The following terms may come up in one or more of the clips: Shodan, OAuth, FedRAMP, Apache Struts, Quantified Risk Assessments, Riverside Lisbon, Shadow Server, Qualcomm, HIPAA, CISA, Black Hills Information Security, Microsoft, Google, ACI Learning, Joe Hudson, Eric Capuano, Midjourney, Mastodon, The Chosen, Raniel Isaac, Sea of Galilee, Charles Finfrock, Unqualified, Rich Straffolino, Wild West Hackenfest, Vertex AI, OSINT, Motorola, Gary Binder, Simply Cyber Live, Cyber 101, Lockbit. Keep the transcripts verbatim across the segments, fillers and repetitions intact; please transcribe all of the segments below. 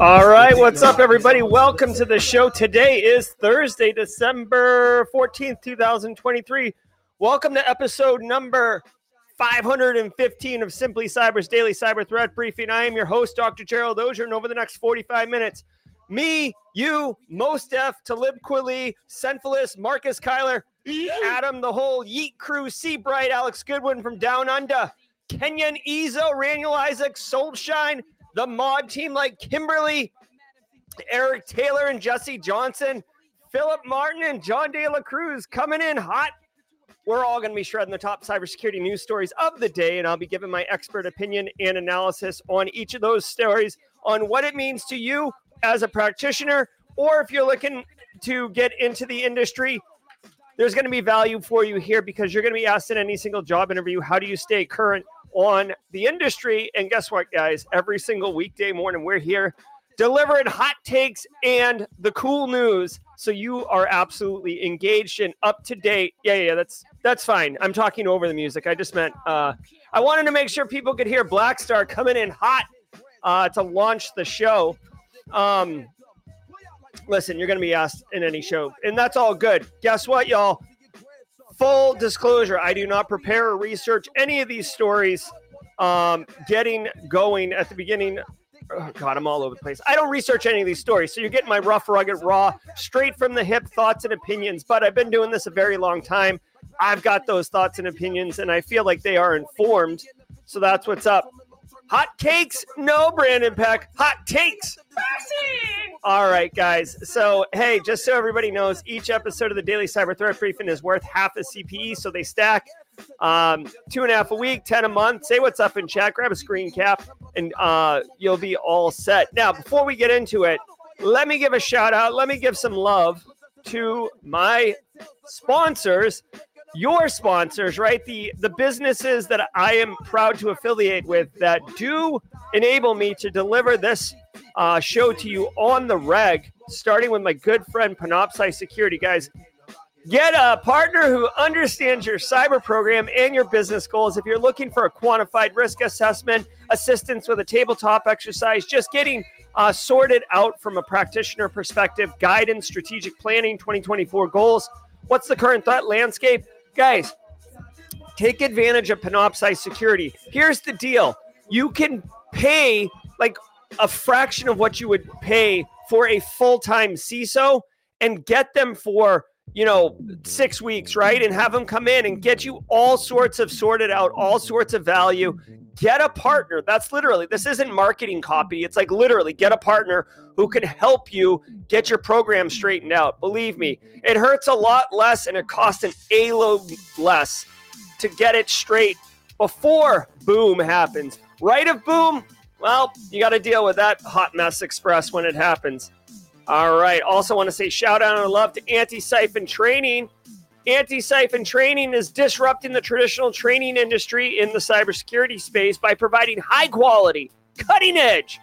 All right, what's up, everybody? Welcome to the show. Today is Thursday, December fourteenth, two thousand twenty-three. Welcome to episode number five hundred fifteen of Simply Cyber's Daily Cyber Threat Briefing. I am your host, Doctor Gerald Ozier, and over the next forty-five minutes, me, you, Mostef, Talib Kweli, Senfulus, Marcus Kyler, Adam the whole Yeet Crew, Seabright, Alex Goodwin from Down Under, Kenyon Ezo, Raniel Isaac, Soulshine, the mod team like Kimberly, Eric Taylor and Jesse Johnson, Philip Martin and John De La Cruz coming in hot. We're all going to be shredding the top cybersecurity news stories of the day, and I'll be giving my expert opinion and analysis on each of those stories on what it means to you as a practitioner, or if you're looking to get into the industry, there's going to be value for you here because you're going to be asked in any single job interview, how do you stay current on the industry? And guess what, guys? Every single weekday morning, we're here delivering hot takes and the cool news, so you are absolutely engaged and up to date. Yeah, yeah, that's that's fine. I'm talking over the music. I just meant uh, I wanted to make sure people could hear Black Star coming in hot uh, to launch the show. Um, listen, you're going to be asked in any show, and that's all good. Guess what, y'all? Full disclosure, I do not prepare or research any of these stories um, getting going at the beginning. Oh, God, I'm all over the place. I don't research any of these stories. So you're getting my rough, rugged, raw, straight from the hip thoughts and opinions. But I've been doing this a very long time. I've got those thoughts and opinions, and I feel like they are informed. So that's what's up. Hot cakes? No, Brandon Peck. Hot takes. All right, guys. So, hey, just so everybody knows, each episode of the Daily Cyber Threat Briefing is worth half a C P E, so they stack um, two and a half a week, ten a month. Say what's up in chat. Grab a screen cap, and uh, you'll be all set. Now, before we get into it, let me give a shout-out. Let me give some love to my sponsors, your sponsors, right? The, the businesses that I am proud to affiliate with that do enable me to deliver this Uh, show to you on the reg, starting with my good friend Panoptcy Security. Guys, get a partner who understands your cyber program and your business goals. If you're looking for a quantified risk assessment, assistance with a tabletop exercise, just getting uh, sorted out from a practitioner perspective, guidance, strategic planning, twenty twenty-four goals, what's the current threat landscape? Guys, take advantage of Panoptcy Security. Here's the deal. You can pay like a fraction of what you would pay for a full-time C I S O and get them for, you know, six weeks, right? And have them come in and get you all sorts of sorted out, all sorts of value. Get a partner. That's literally, this isn't marketing copy. It's like literally get a partner who can help you get your program straightened out. Believe me, it hurts a lot less and it costs an A L O less to get it straight before boom happens. Right of boom, well, you got to deal with that hot mess express when it happens. All right. Also want to say shout out and love to Anti-Siphon Training. Anti-Siphon Training is disrupting the traditional training industry in the cybersecurity space by providing high quality, cutting edge,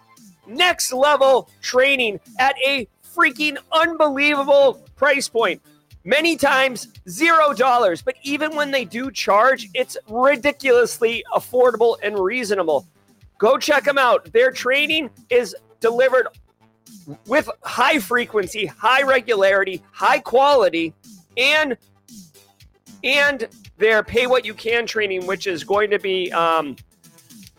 next level training at a freaking unbelievable price point. Many times zero dollars, but even when they do charge, it's ridiculously affordable and reasonable. Go check them out. Their training is delivered with high frequency, high regularity, high quality, and and their pay what you can training, which is going to be um,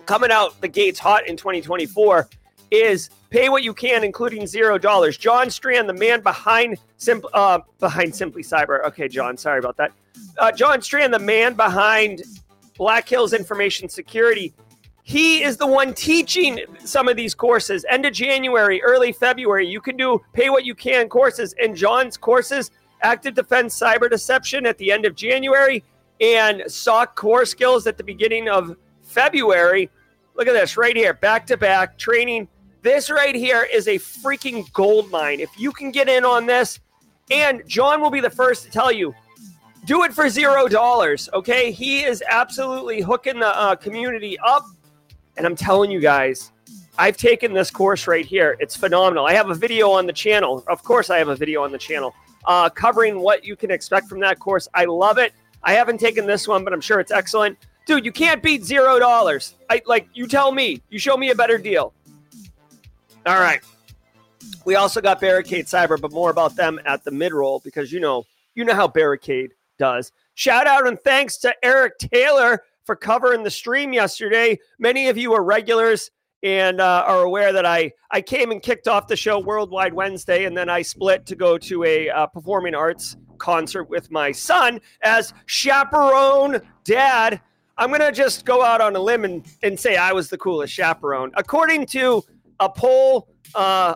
coming out the gates hot in twenty twenty-four, is pay what you can, including zero dollars. John Strand, the man behind Simp- uh, behind Simply Cyber. Okay, John, sorry about that. Uh, John Strand, the man behind Black Hills Information Security. He is the one teaching some of these courses. End of January, early February, you can do pay what you can courses. And John's courses, Active Defense Cyber Deception at the end of January and S O C Core Skills at the beginning of February. Look at this right here, back-to-back training. This right here is a freaking gold mine. If you can get in on this, and John will be the first to tell you, do it for zero dollars, okay? He is absolutely hooking the uh, community up. And I'm telling you guys, I've taken this course right here. It's phenomenal. I have a video on the channel. Of course, I have a video on the channel uh, covering what you can expect from that course. I love it. I haven't taken this one, but I'm sure it's excellent. Dude, you can't beat zero dollars. I like you tell me. You show me a better deal. All right. We also got Barricade Cyber, but more about them at the mid-roll because, you know, you know how Barricade does. Shout out and thanks to Eric Taylor for covering the stream yesterday. Many of you are regulars and uh, are aware that I, I came and kicked off the show Worldwide Wednesday, and then I split to go to a uh, performing arts concert with my son as chaperone dad. I'm going to just go out on a limb and, and say I was the coolest chaperone. According to a poll, uh,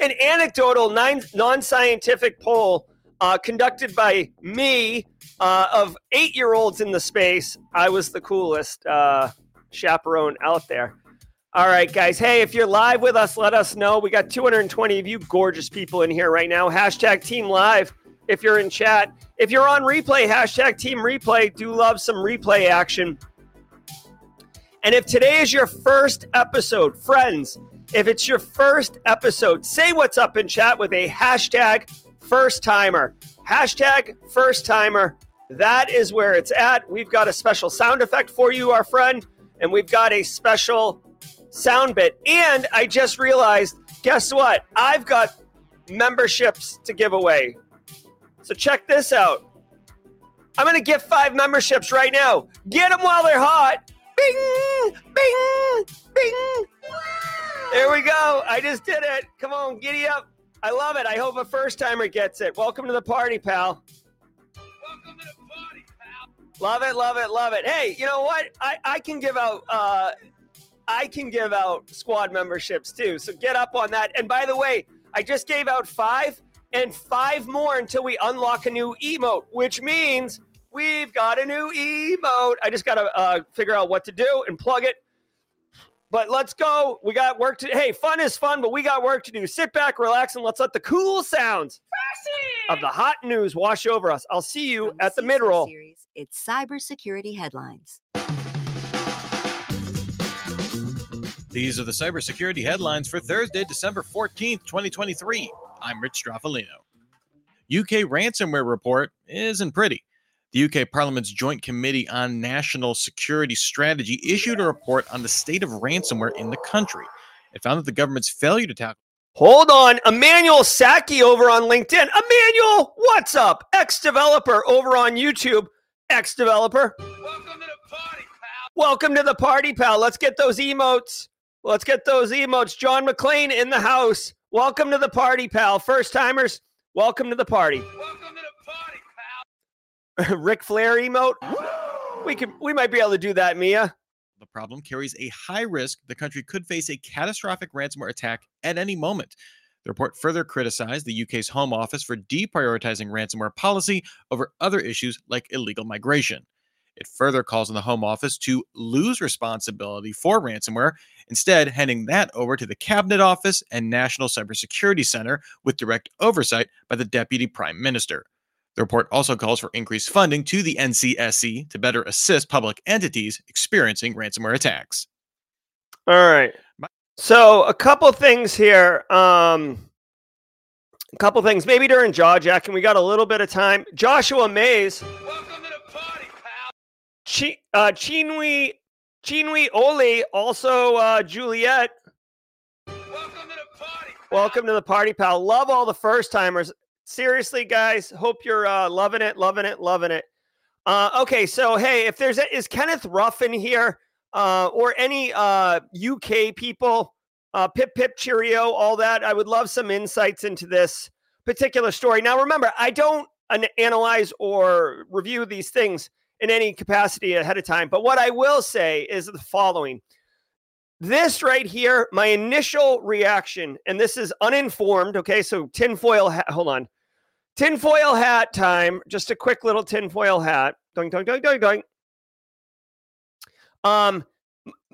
an anecdotal non-scientific poll Uh, conducted by me uh, of eight-year-olds in the space, I was the coolest uh, chaperone out there. All right, guys. Hey, if you're live with us, let us know. We got two hundred twenty of you gorgeous people in here right now. Hashtag Team Live if you're in chat. If you're on replay, hashtag Team Replay. Do love some replay action. And if today is your first episode, friends, if it's your first episode, say what's up in chat with a hashtag First timer, hashtag first timer. That is where it's at. We've got a special sound effect for you, our friend, and we've got a special sound bit. And I just realized, guess what? I've got memberships to give away. So check this out. I'm going to give five memberships right now. Get them while they're hot. Bing, bing, bing. There we go. I just did it. Come on, giddy up. I love it. I hope a first-timer gets it. Welcome to the party, pal. Welcome to the party, pal. Love it, love it, love it. Hey, you know what? I, I can give out uh, I can give out squad memberships, too, so get up on that. And by the way, I just gave out five and five more until we unlock a new emote, which means we've got a new emote. I just got to uh, figure out what to do and plug it. But let's go. We got work to do. Hey, fun is fun, but we got work to do. Sit back, relax, and let's let the cool sounds of the hot news wash over us. I'll see you at the mid-roll. Series, it's cybersecurity headlines. These are the cybersecurity headlines for Thursday, December fourteenth, twenty twenty-three. I'm Rich Straffolino. U K ransomware report isn't pretty. The U K Parliament's Joint Committee on National Security Strategy issued a report on the state of ransomware in the country. It found that the government's failure to tackle... Hold on. Emmanuel Saki over on LinkedIn. Emmanuel, what's up? Ex-developer over on YouTube. Ex-developer. Welcome to the party, pal. Welcome to the party, pal. Let's get those emotes. Let's get those emotes. John McClain in the house. Welcome to the party, pal. First-timers, welcome to the party. Welcome to the party. Ric Flair emote. We can, we might be able to do that, Mia. The problem carries a high risk. The country could face a catastrophic ransomware attack at any moment. The report further criticized the U K's Home Office for deprioritizing ransomware policy over other issues like illegal migration. It further calls on the Home Office to lose responsibility for ransomware, instead handing that over to the Cabinet Office and National Cybersecurity Center with direct oversight by the Deputy Prime Minister. The report also calls for increased funding to the N C S C to better assist public entities experiencing ransomware attacks. All right. So a couple things here. Um, a couple things. Maybe during Jaw Jack, and we got a little bit of time. Joshua Mays. Welcome to the party, pal. Chi, uh, Chinwe, Chinwe Oli, also uh, Juliet. Welcome to the party, Welcome to the party, pal. Love all the first timers. Seriously, guys, hope you're uh, loving it, loving it, loving it. Uh, okay, so hey, if there's a, is Kenneth Ruffin here uh, or any uh, U K people, uh, pip, pip, cheerio, all that. I would love some insights into this particular story. Now, remember, I don't an- analyze or review these things in any capacity ahead of time. But what I will say is the following. This right here, my initial reaction, and this is uninformed, okay? So tinfoil hat, hold on. Tinfoil hat time, just a quick little tinfoil hat. Doink, doink, doink, doink, doink. Um,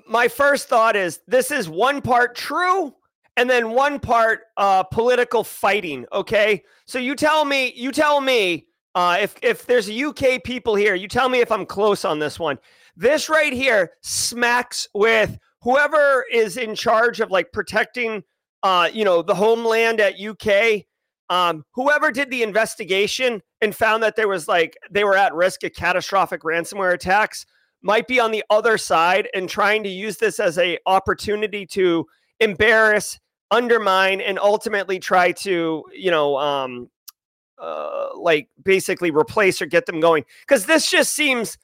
my first thought is this is one part true and then one part uh, political fighting, okay? So you tell me, you tell me uh, if, if there's U K people here, you tell me if I'm close on this one. This right here smacks with whoever is in charge of like protecting, uh, you know, the homeland at U K, um, whoever did the investigation and found that there was like, they were at risk of catastrophic ransomware attacks might be on the other side and trying to use this as a opportunity to embarrass, undermine, and ultimately try to, you know, um, uh, like basically replace or get them going. Cause this just seems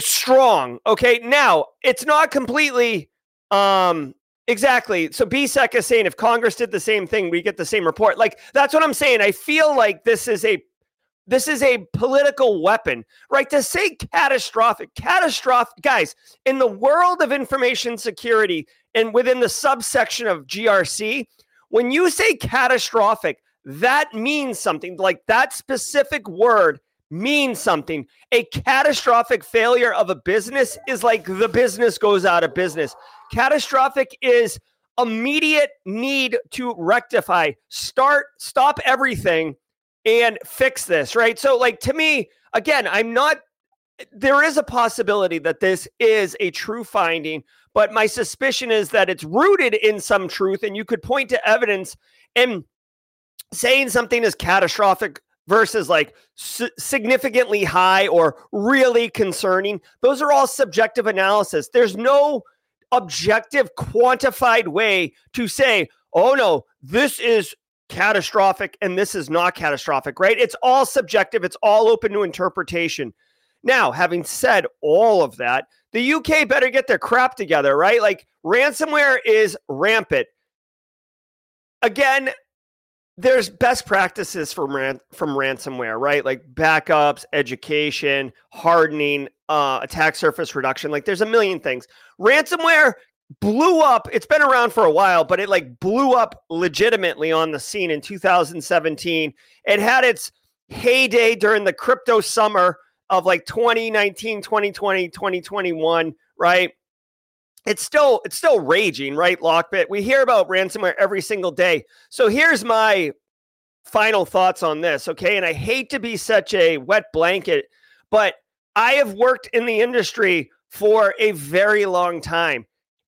strong. Okay. Now it's not completely, Um, exactly. So B S E C is saying if Congress did the same thing, we get the same report. Like, that's what I'm saying. I feel like this is a, this is a political weapon, right? To say catastrophic, catastrophic, guys, in the world of information security and within the subsection of G R C, when you say catastrophic, that means something. Like that specific word means something. A catastrophic failure of a business is like the business goes out of business. Catastrophic is immediate need to rectify, start, stop everything and fix this, right? So like to me, again, I'm not, there is a possibility that this is a true finding, but my suspicion is that it's rooted in some truth and you could point to evidence and saying something is catastrophic versus like s- significantly high or really concerning. Those are all subjective analysis. There's no objective, quantified way to say, oh no, this is catastrophic and this is not catastrophic, right? It's all subjective. It's all open to interpretation. Now, having said all of that, the U K better get their crap together, right? Like ransomware is rampant. Again, there's best practices from ran- from ransomware, right? Like backups, education, hardening, uh, attack surface reduction. Like there's a million things. Ransomware blew up. It's been around for a while, but it like blew up legitimately on the scene in two thousand seventeen. It had its heyday during the crypto summer of like twenty nineteen, twenty twenty, twenty twenty-one, right? It's still it's still raging, right, Lockbit? We hear about ransomware every single day. So here's my final thoughts on this, okay? And I hate to be such a wet blanket, but I have worked in the industry for a very long time.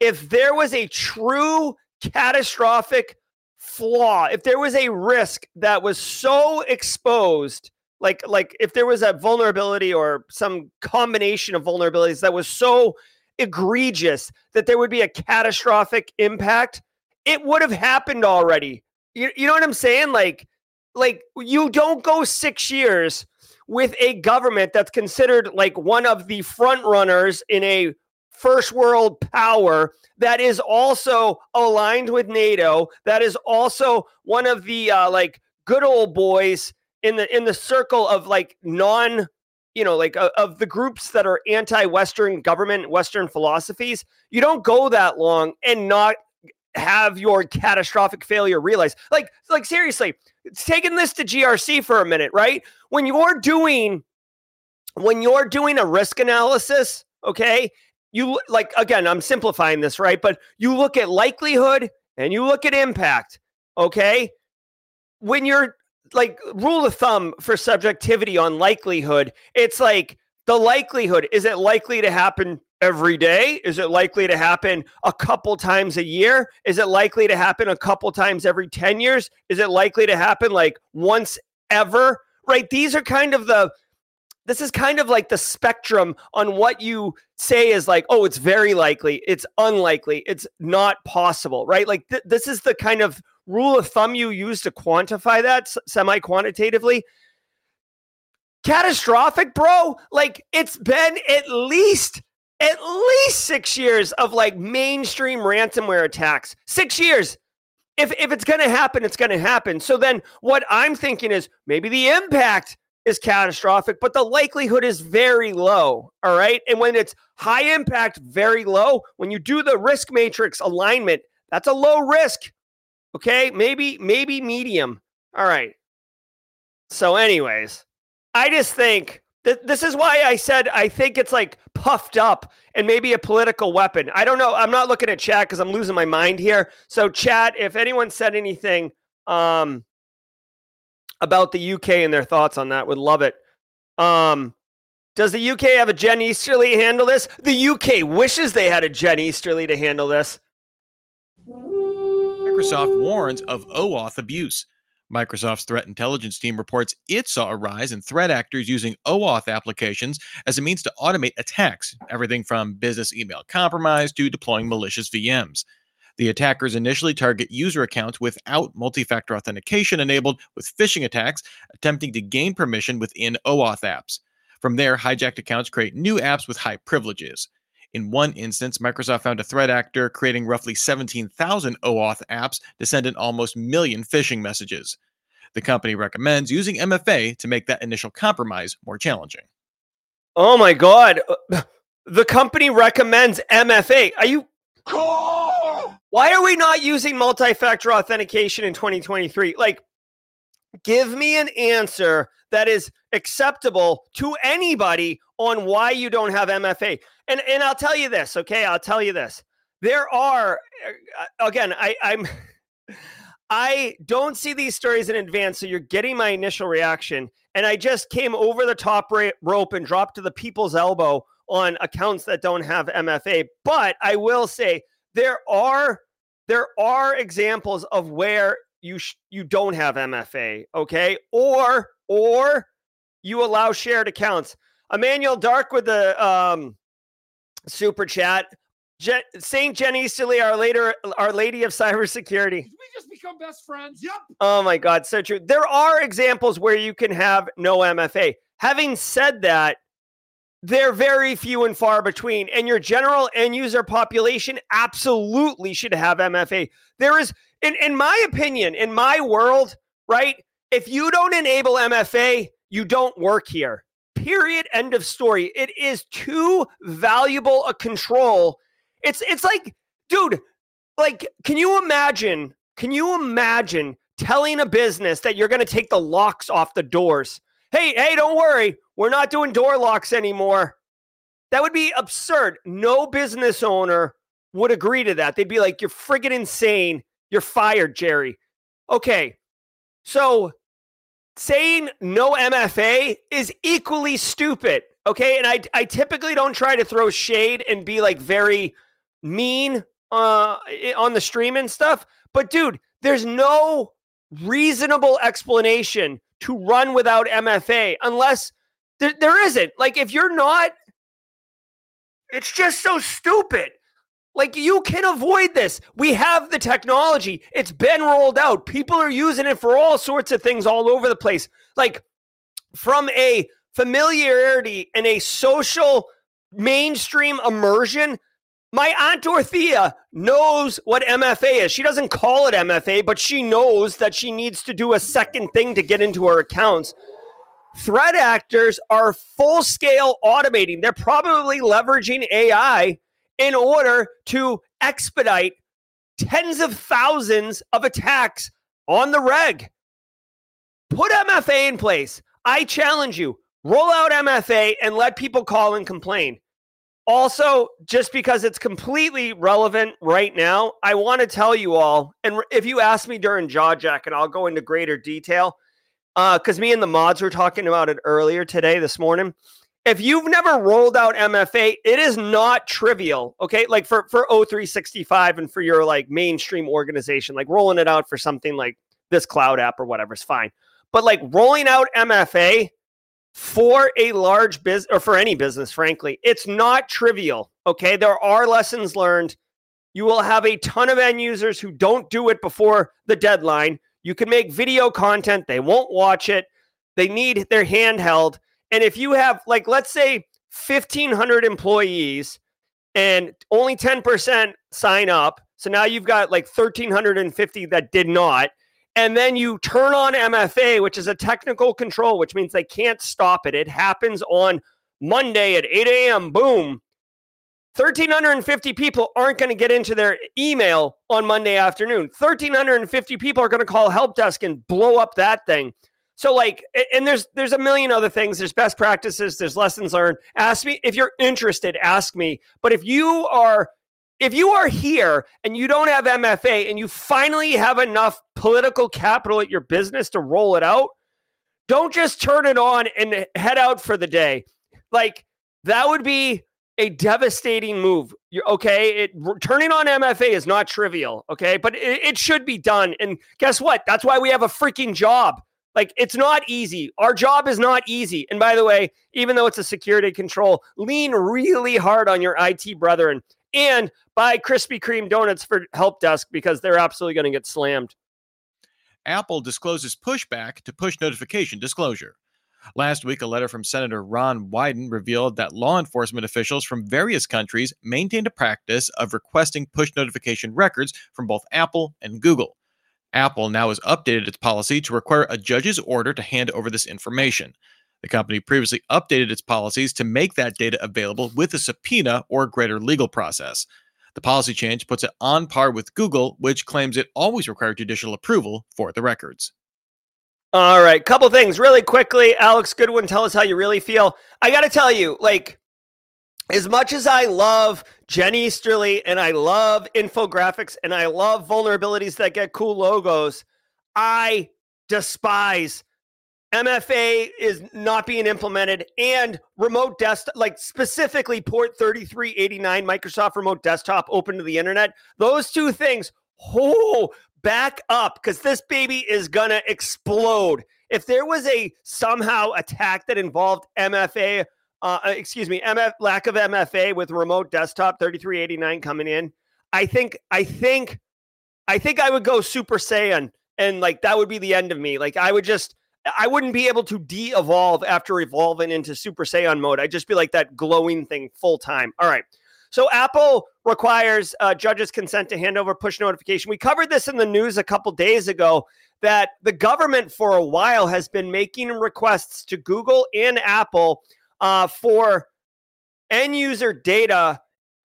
If there was a true catastrophic flaw, if there was a risk that was so exposed, like, like if there was a vulnerability or some combination of vulnerabilities that was so egregious that there would be a catastrophic impact, it would have happened already. You, you know what I'm saying? Like, like you don't go six years with a government that's considered like one of the front runners in a first world power that is also aligned with NATO, that is also one of the uh, like good old boys in the in the circle of like non- you know, like uh, of the groups that are anti-Western government, Western philosophies. You don't go that long and not have your catastrophic failure realized. Like, like seriously, it's taking this to G R C for a minute, right? When you're doing, when you're doing a risk analysis, okay, you like, again, I'm simplifying this, right? But you look at likelihood and you look at impact, okay? When you're, like rule of thumb for subjectivity on likelihood, it's like the likelihood, is it likely to happen every day? Is it likely to happen a couple times a year? Is it likely to happen a couple times every ten years? Is it likely to happen like once ever, right? These are kind of the, this is kind of like the spectrum on what you say is like, oh, it's very likely, it's unlikely, it's not possible, right? Like th- this is the kind of rule of thumb you use to quantify that semi-quantitatively? Catastrophic, bro. Like, it's been at least, at least six years of like mainstream ransomware attacks. Six years. If if it's going to happen, it's going to happen. So then what I'm thinking is maybe the impact is catastrophic, but the likelihood is very low, all right? And when it's high impact, very low, when you do the risk matrix alignment, that's a low risk, okay? Maybe, maybe medium, all right? So anyways, I just think that this is why I said I think it's like puffed up and maybe a political weapon. I don't know. I'm not looking at chat because I'm losing my mind here. So chat, if anyone said anything um, about the U K and their thoughts on that, would love it. Um, does the U K have a Jen Easterly handle this? The U K wishes they had a Jen Easterly to handle this. Microsoft warns of OAuth abuse. Microsoft's threat intelligence team reports it saw a rise in threat actors using OAuth applications as a means to automate attacks, everything from business email compromise to deploying malicious V Ms. The attackers initially target user accounts without multi-factor authentication enabled with phishing attacks, attempting to gain permission within OAuth apps. From there, hijacked accounts create new apps with high privileges. In one instance, Microsoft found a threat actor creating roughly seventeen thousand OAuth apps to send an almost million phishing messages. The company recommends using M F A to make that initial compromise more challenging. Oh my God. The company recommends M F A. Are you... Why are we not using multi-factor authentication in twenty twenty-three? Like, give me an answer that is acceptable to anybody on why you don't have M F A. And and I'll tell you this, okay? I'll tell you this. There are, again, I I'm, I don't see these stories in advance, so you're getting my initial reaction. And I just came over the top ra- rope and dropped to the people's elbow on accounts that don't have M F A. But I will say there are there are examples of where you sh- you don't have M F A, okay? Or or you allow shared accounts. Emmanuel Dark with the um, super chat. Je- Saint Jen Easterly, our, later, our lady of cybersecurity. Did we just become best friends? Yep. Oh my God, so true. There are examples where you can have no M F A. Having said that, they're very few and far between. And your general end user population absolutely should have M F A. There is, in, in my opinion, in my world, right? If you don't enable M F A, you don't work here. Period. End of story. It is too valuable a control. It's it's like, dude, like, can you imagine? Can you imagine telling a business that you're going to take the locks off the doors? Hey, hey, don't worry. We're not doing door locks anymore. That would be absurd. No business owner would agree to that. They'd be like, you're friggin' insane. You're fired, Jerry. Okay. So saying no M F A is equally stupid, okay? And I I typically don't try to throw shade and be like very mean uh, on the stream and stuff. But dude, there's no reasonable explanation to run without M F A unless there, there isn't. Like if you're not, it's just so stupid. Like you can avoid this. We have the technology. It's been rolled out. People are using it for all sorts of things all over the place. Like from a familiarity and a social mainstream immersion, my Aunt Dorothea knows what M F A is. She doesn't call it M F A, but she knows that she needs to do a second thing to get into her accounts. Threat actors are full-scale automating. They're probably leveraging A I in order to expedite tens of thousands of attacks on the reg. Put M F A in place. I challenge you. Roll out M F A and let people call and complain. Also, just because it's completely relevant right now, I want to tell you all, and if you ask me during Jaw Jack, and I'll go into greater detail, because uh, me and the mods were talking about it earlier today, this morning. If you've never rolled out M F A, it is not trivial, okay? Like for, for O three sixty-five and for your like mainstream organization, like rolling it out for something like this cloud app or whatever is fine. But like rolling out M F A for a large business or for any business, frankly, it's not trivial, okay? There are lessons learned. You will have a ton of end users who don't do it before the deadline. You can make video content. They won't watch it. They need their handheld. And if you have, like, let's say fifteen hundred employees and only ten percent sign up. So now you've got like one thousand three hundred fifty that did not. And then you turn on M F A, which is a technical control, which means they can't stop it. It happens on Monday at eight a.m. Boom. one thousand three hundred fifty people aren't going to get into their email on Monday afternoon. one thousand three hundred fifty people are going to call help desk and blow up that thing. So like, and there's there's a million other things. There's best practices. There's lessons learned. Ask me if you're interested. Ask me. But if you are if you are here and you don't have M F A and you finally have enough political capital at your business to roll it out, don't just turn it on and head out for the day. Like, that would be a devastating move. You're, okay, it, turning on M F A is not trivial, okay? But it, it should be done. And guess what? That's why we have a freaking job. Like, it's not easy. Our job is not easy. And by the way, even though it's a security control, lean really hard on your I T brethren and buy Krispy Kreme donuts for help desk because they're absolutely going to get slammed. Apple discloses pushback to push notification disclosure. Last week, a letter from Senator Ron Wyden revealed that law enforcement officials from various countries maintained a practice of requesting push notification records from both Apple and Google. Apple now has updated its policy to require a judge's order to hand over this information. The company previously updated its policies to make that data available with a subpoena or a greater legal process. The policy change puts it on par with Google, which claims it always required judicial approval for the records. All right, couple things really quickly. Alex Goodwin, tell us how you really feel. I got to tell you, like, as much as I love Jen Easterly and I love infographics and I love vulnerabilities that get cool logos, I despise M F A is not being implemented and remote desktop, like specifically port thirty-three eighty-nine, Microsoft remote desktop open to the internet. Those two things, oh, back up, because this baby is going to explode. If there was a somehow attack that involved M F A, uh, excuse me, M F, lack of M F A with remote desktop thirty-three eighty-nine coming in, I think, I think, I think I would go Super Saiyan, and like that would be the end of me. Like I would just, I wouldn't be able to de-evolve after evolving into Super Saiyan mode. I'd just be like that glowing thing full time. All right. So Apple requires uh, judges' consent to hand over push notification. We covered this in the news a couple days ago that the government for a while has been making requests to Google and Apple uh, for end user data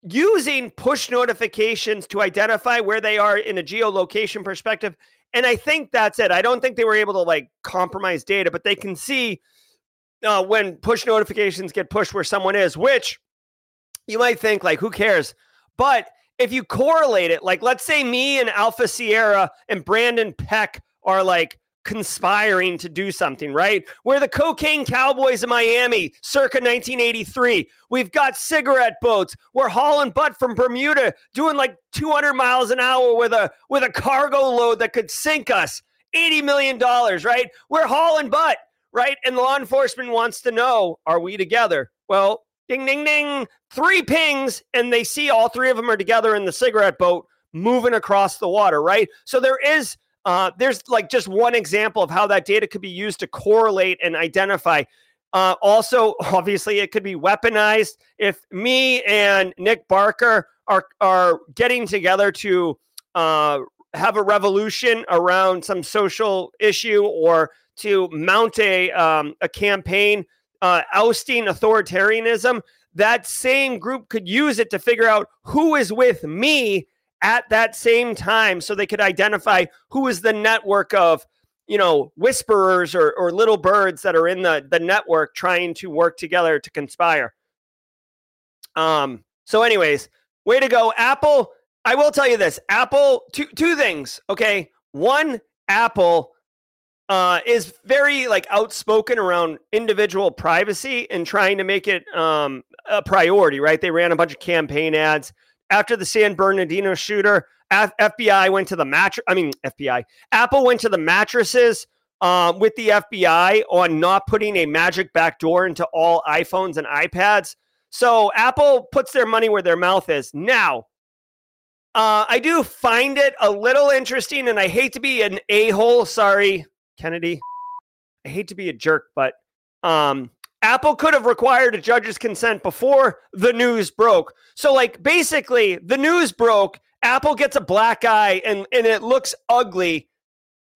using push notifications to identify where they are in a geolocation perspective. And I think that's it. I don't think they were able to like compromise data, but they can see uh, when push notifications get pushed where someone is, which you might think, like, who cares? But if you correlate it, like, let's say me and Alpha Sierra and Brandon Peck are, like, conspiring to do something, right? We're the cocaine cowboys of Miami circa nineteen eighty-three. We've got cigarette boats. We're hauling butt from Bermuda, doing, like, two hundred miles an hour with a with a cargo load that could sink us. eighty million dollars, right? We're hauling butt, right? And law enforcement wants to know, are we together? Well, ding, ding, ding, three pings, and they see all three of them are together in the cigarette boat moving across the water, right? So there is, uh, there's like just one example of how that data could be used to correlate and identify. Uh, also, obviously, it could be weaponized. If me and Nick Barker are, are getting together to uh, have a revolution around some social issue or to mount a um, a campaign, Uh, ousting authoritarianism, that same group could use it to figure out who is with me at that same time so they could identify who is the network of, you know, whisperers or, or little birds that are in the, the network trying to work together to conspire. Um. So anyways, way to go, Apple. I will tell you this, Apple, two, two things, okay? One, Apple Uh, is very like outspoken around individual privacy and trying to make it um, a priority, right? They ran a bunch of campaign ads after the San Bernardino shooter. F- FBI went to the mattress. I mean, FBI. Apple went to the mattresses um, with the F B I on not putting a magic backdoor into all iPhones and iPads. So Apple puts their money where their mouth is. Now, Uh, I do find it a little interesting, and I hate to be an a-hole. Sorry, Kennedy. I hate to be a jerk, but um, Apple could have required a judge's consent before the news broke. So, like, basically, the news broke. Apple gets a black eye, and, and it looks ugly.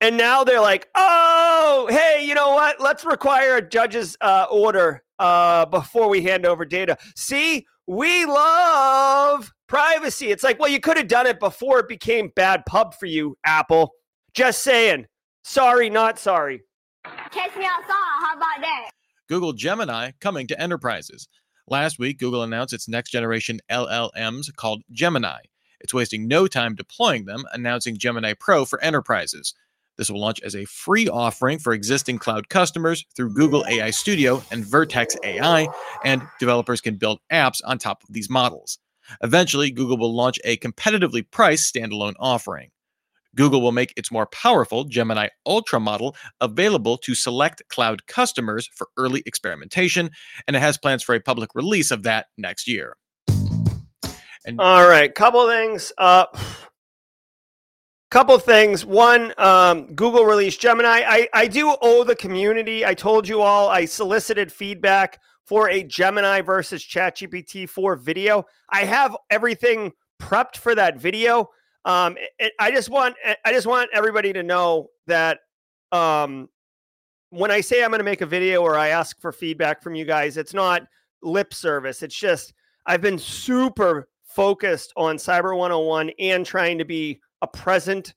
And now they're like, oh, hey, you know what? Let's require a judge's uh, order uh, before we hand over data. See, we love privacy. It's like, well, you could have done it before it became bad pub for you, Apple. Just saying. Sorry, not sorry. Catch me outside. How about that? Google Gemini coming to enterprises. Last week, Google announced its next generation L L Ms called Gemini. It's wasting no time deploying them, announcing Gemini Pro for enterprises. This will launch as a free offering for existing cloud customers through Google A I Studio and Vertex A I, and developers can build apps on top of these models. Eventually, Google will launch a competitively priced standalone offering. Google will make its more powerful Gemini Ultra model available to select cloud customers for early experimentation, and it has plans for a public release of that next year. And- All right, couple things. Uh, couple things. One, um, Google released Gemini. I, I do owe the community. I told you all I solicited feedback for a Gemini versus ChatGPT four video. I have everything prepped for that video. Um, it, it, I just want I just want everybody to know that um, when I say I'm going to make a video or I ask for feedback from you guys, it's not lip service. It's just I've been super focused on Cyber one oh one and trying to be a present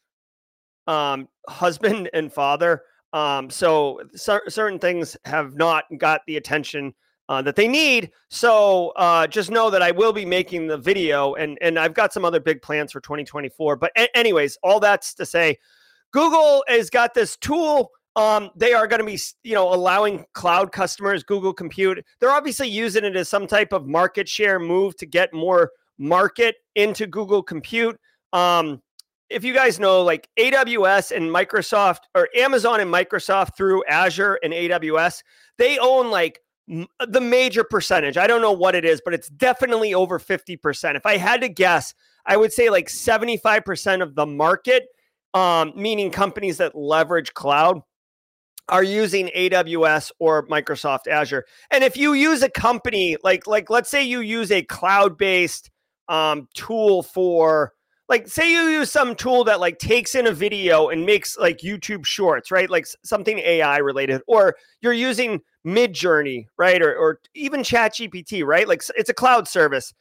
um, husband and father. Um, so cer- certain things have not got the attention Uh, that they need. So uh, just know that I will be making the video, and, and I've got some other big plans for twenty twenty-four. But a- anyways, all that's to say, Google has got this tool. Um, they are going to be, you know, allowing cloud customers, Google Compute. They're obviously using it as some type of market share move to get more market into Google Compute. Um, if you guys know, like A W S and Microsoft, or Amazon and Microsoft through Azure and A W S, they own like the major percentage. I don't know what it is, but it's definitely over fifty percent. If I had to guess, I would say like seventy-five percent of the market, um, meaning companies that leverage cloud, are using A W S or Microsoft Azure. And if you use a company, like, like let's say you use a cloud-based um, tool for, like, say you use some tool that like takes in a video and makes like YouTube shorts, right? Like something A I related, or you're using Midjourney, right? Or, or even ChatGPT, right? Like it's a cloud service.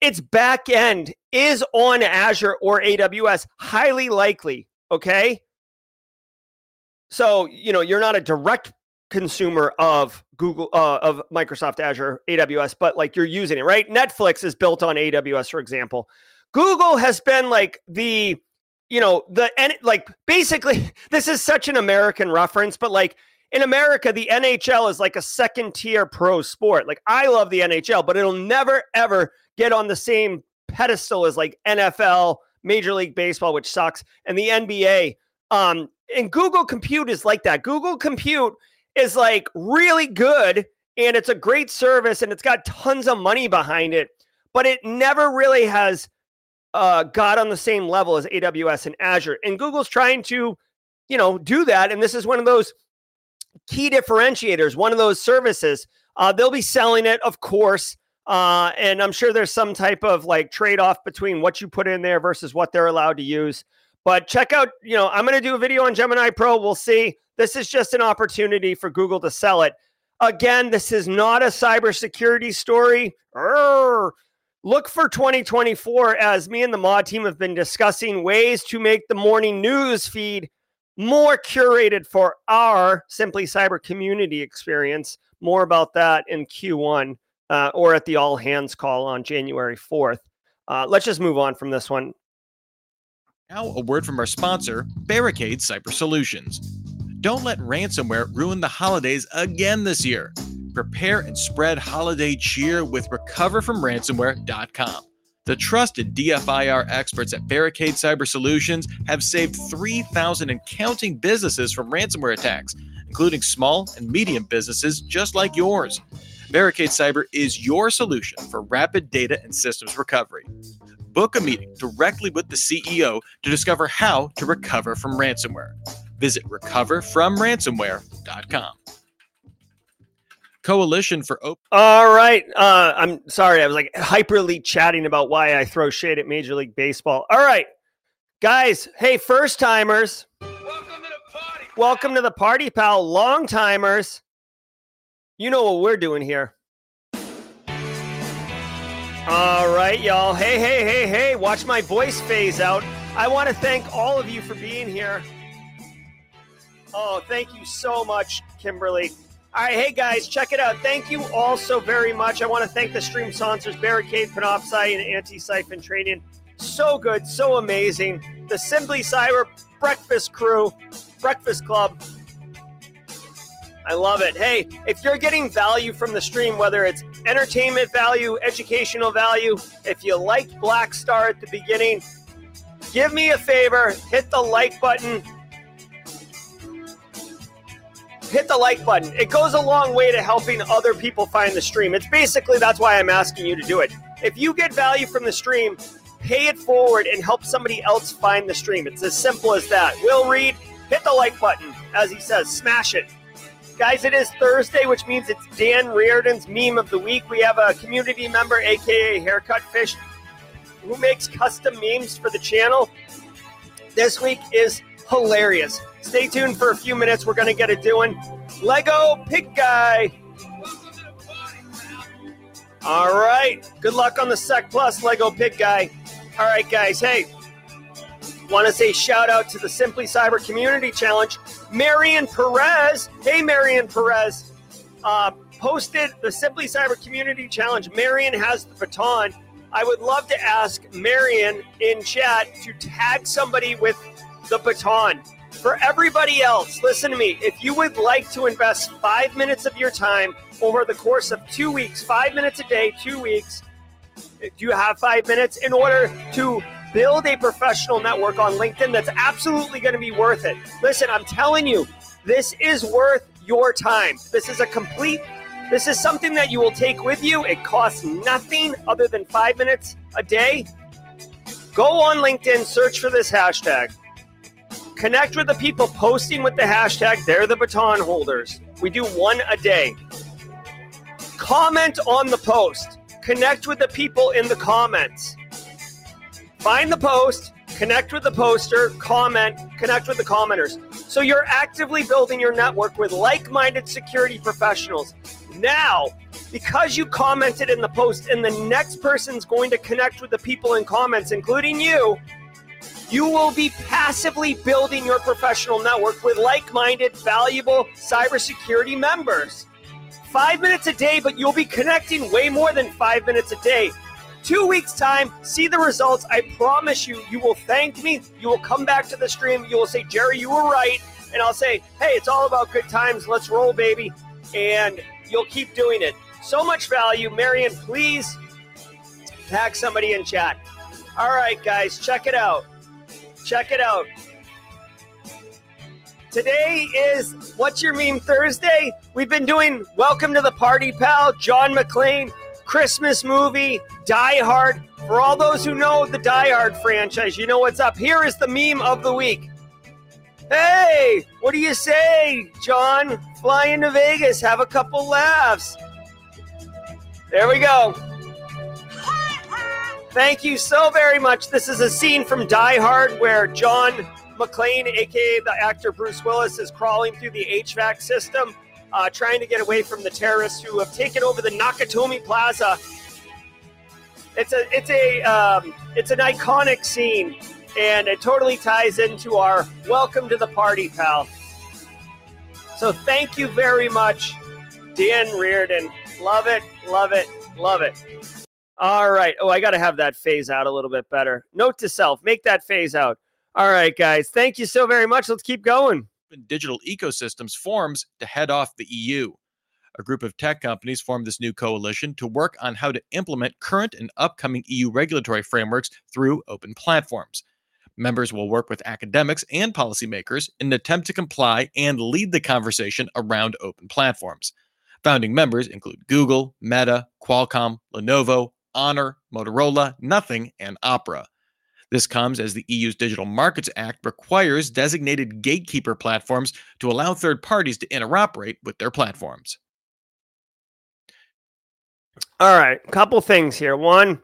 Its back end is on Azure or A W S, highly likely. Okay. So, you know, you're not a direct consumer of Google, uh, of Microsoft Azure, A W S, but like you're using it, right? Netflix is built on A W S, for example. Google has been like the, you know, the, and like basically this is such an American reference, but like in America, the N H L is like a second tier pro sport. Like I love the N H L, but it'll never, ever get on the same pedestal as like N F L, Major League Baseball, which sucks, and the N B A. Um, and Google Compute is like that. Google Compute is like really good, and it's a great service, and it's got tons of money behind it, but it never really has Uh, got on the same level as A W S and Azure. And Google's trying to, you know, do that. And this is one of those key differentiators, one of those services. Uh, they'll be selling it, of course. Uh, and I'm sure there's some type of like trade-off between what you put in there versus what they're allowed to use. But check out, you know, I'm going to do a video on Gemini Pro. We'll see. This is just an opportunity for Google to sell it. Again, this is not a cybersecurity story. Arrgh. Look for twenty twenty-four as me and the mod team have been discussing ways to make the morning news feed more curated for our Simply Cyber community experience. More about that in Q one uh, or at the all hands call on January fourth. Uh, let's just move on from this one. Now a word from our sponsor, Barricade Cyber Solutions. Don't let ransomware ruin the holidays again this year. Prepare and spread holiday cheer with recover from ransomware dot com. The trusted D F I R experts at Barricade Cyber Solutions have saved three thousand and counting businesses from ransomware attacks, including small and medium businesses just like yours. Barricade Cyber is your solution for rapid data and systems recovery. book a meeting directly with the C E O to discover how to recover from ransomware. Visit recover from ransomware dot com. Coalition for Open. All right. Uh, I'm sorry. I was like hyperly chatting about why I throw shade at Major League Baseball. All right, guys. Hey, first timers. Welcome to the party. Welcome to the party, pal. Long timers. You know what we're doing here. All right, y'all. Hey, hey, hey, hey. Watch my voice phase out. I want to thank all of you for being here. Oh, thank you so much, Kimberly. All right, hey guys, check it out. Thank you all so very much. I want to thank the stream sponsors, Barricade, Panoptcy, and Anti-Siphon Training. So good, so amazing. The Simply Cyber Breakfast Crew, Breakfast Club. I love it. Hey, if you're getting value from the stream, whether it's entertainment value, educational value, if you liked Black Star at the beginning, give me a favor, hit the like button. Hit the like button. It goes a long way to helping other people find the stream. It's basically, that's why I'm asking you to do it. If you get value from the stream, pay it forward and help somebody else find the stream. It's as simple as that. Will Reed, hit the like button. As he says, smash it. Guys, it is Thursday, which means it's Dan Reardon's meme of the week. We have a community member, A K A Haircut Fish, who makes custom memes for the channel. This week is hilarious. Stay tuned for a few minutes. We're going to get it doing. Lego Pig Guy. Welcome to the party, all right. Good luck on the Sec Plus, Lego Pig Guy. All right, guys. Hey, want to say shout out to the Simply Cyber Community Challenge. Marion Perez. Hey, Marion Perez. Uh, posted the Simply Cyber Community Challenge. Marion has the baton. I would love to ask Marion in chat to tag somebody with the baton. For everybody else, listen to me. If you would like to invest five minutes of your time over the course of two weeks, five minutes a day, two weeks, if you have five minutes, in order to build a professional network on LinkedIn, that's absolutely going to be worth it. Listen, I'm telling you, this is worth your time. This is a complete, this is something that you will take with you. It costs nothing other than five minutes a day. Go on LinkedIn, search for this hashtag. Connect with the people posting with the hashtag. They're the baton holders. We do one a day. Comment on the post. Connect with the people in the comments. Find the post, connect with the poster, comment, connect with the commenters. So you're actively building your network with like-minded security professionals. Now, because you commented in the post and the next person's going to connect with the people in comments, including you, you will be passively building your professional network with like-minded, valuable cybersecurity members. Five minutes a day, but you'll be connecting way more than five minutes a day. Two weeks' time, see the results. I promise you, you will thank me. You will come back to the stream. You will say, Jerry, you were right. And I'll say, hey, it's all about good times. Let's roll, baby. And you'll keep doing it. So much value. Marion, please tag somebody in chat. All right, guys, check it out. Check it out. Today is What's Your Meme Thursday. We've been doing Welcome to the Party, Pal, John McClane, Christmas movie, Die Hard. For all those who know the Die Hard franchise, you know what's up. Here is the meme of the week. Hey, what do you say, John? Fly into Vegas, have a couple laughs. There we go. Thank you so very much. This is a scene from Die Hard where John McClane, A K A the actor Bruce Willis, is crawling through the H V A C system, uh, trying to get away from the terrorists who have taken over the Nakatomi Plaza. It's a, it's a, um, it's an iconic scene, and it totally ties into our Welcome to the Party, Pal. So thank you very much, Dan Reardon. Love it, love it, love it. All right. Oh, I got to have that phase out a little bit better. Note to self, make that phase out. All right, guys. Thank you so very much. Let's keep going. Digital ecosystems forms to head off the E U. A group of tech companies formed this new coalition to work on how to implement current and upcoming E U regulatory frameworks through open platforms. Members will work with academics and policymakers in an attempt to comply and lead the conversation around open platforms. Founding members include Google, Meta, Qualcomm, Lenovo, Honor, Motorola, Nothing, and Opera. This comes as the E U's Digital Markets Act requires designated gatekeeper platforms to allow third parties to interoperate with their platforms. All right, a couple things here. One,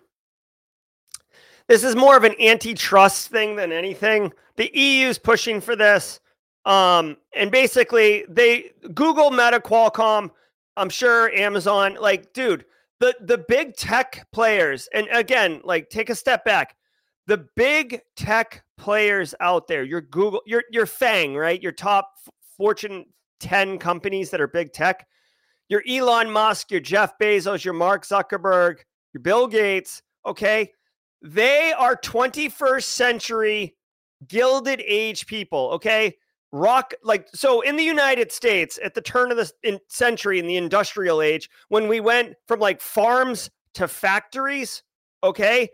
this is more of an antitrust thing than anything. The E U's pushing for this. Um, and basically, they Google, Meta, Qualcomm, I'm sure Amazon, like, dude, the, the big tech players, and again, like, take a step back. The big tech players out there, your Google, your your FANG, right? Your top Fortune ten companies that are big tech, your Elon Musk, your Jeff Bezos, your Mark Zuckerberg, your Bill Gates, okay? They are twenty-first century Gilded Age people, okay? Rock, like, so in the United States, at the turn of the in century, in the industrial age, when we went from like farms to factories, okay?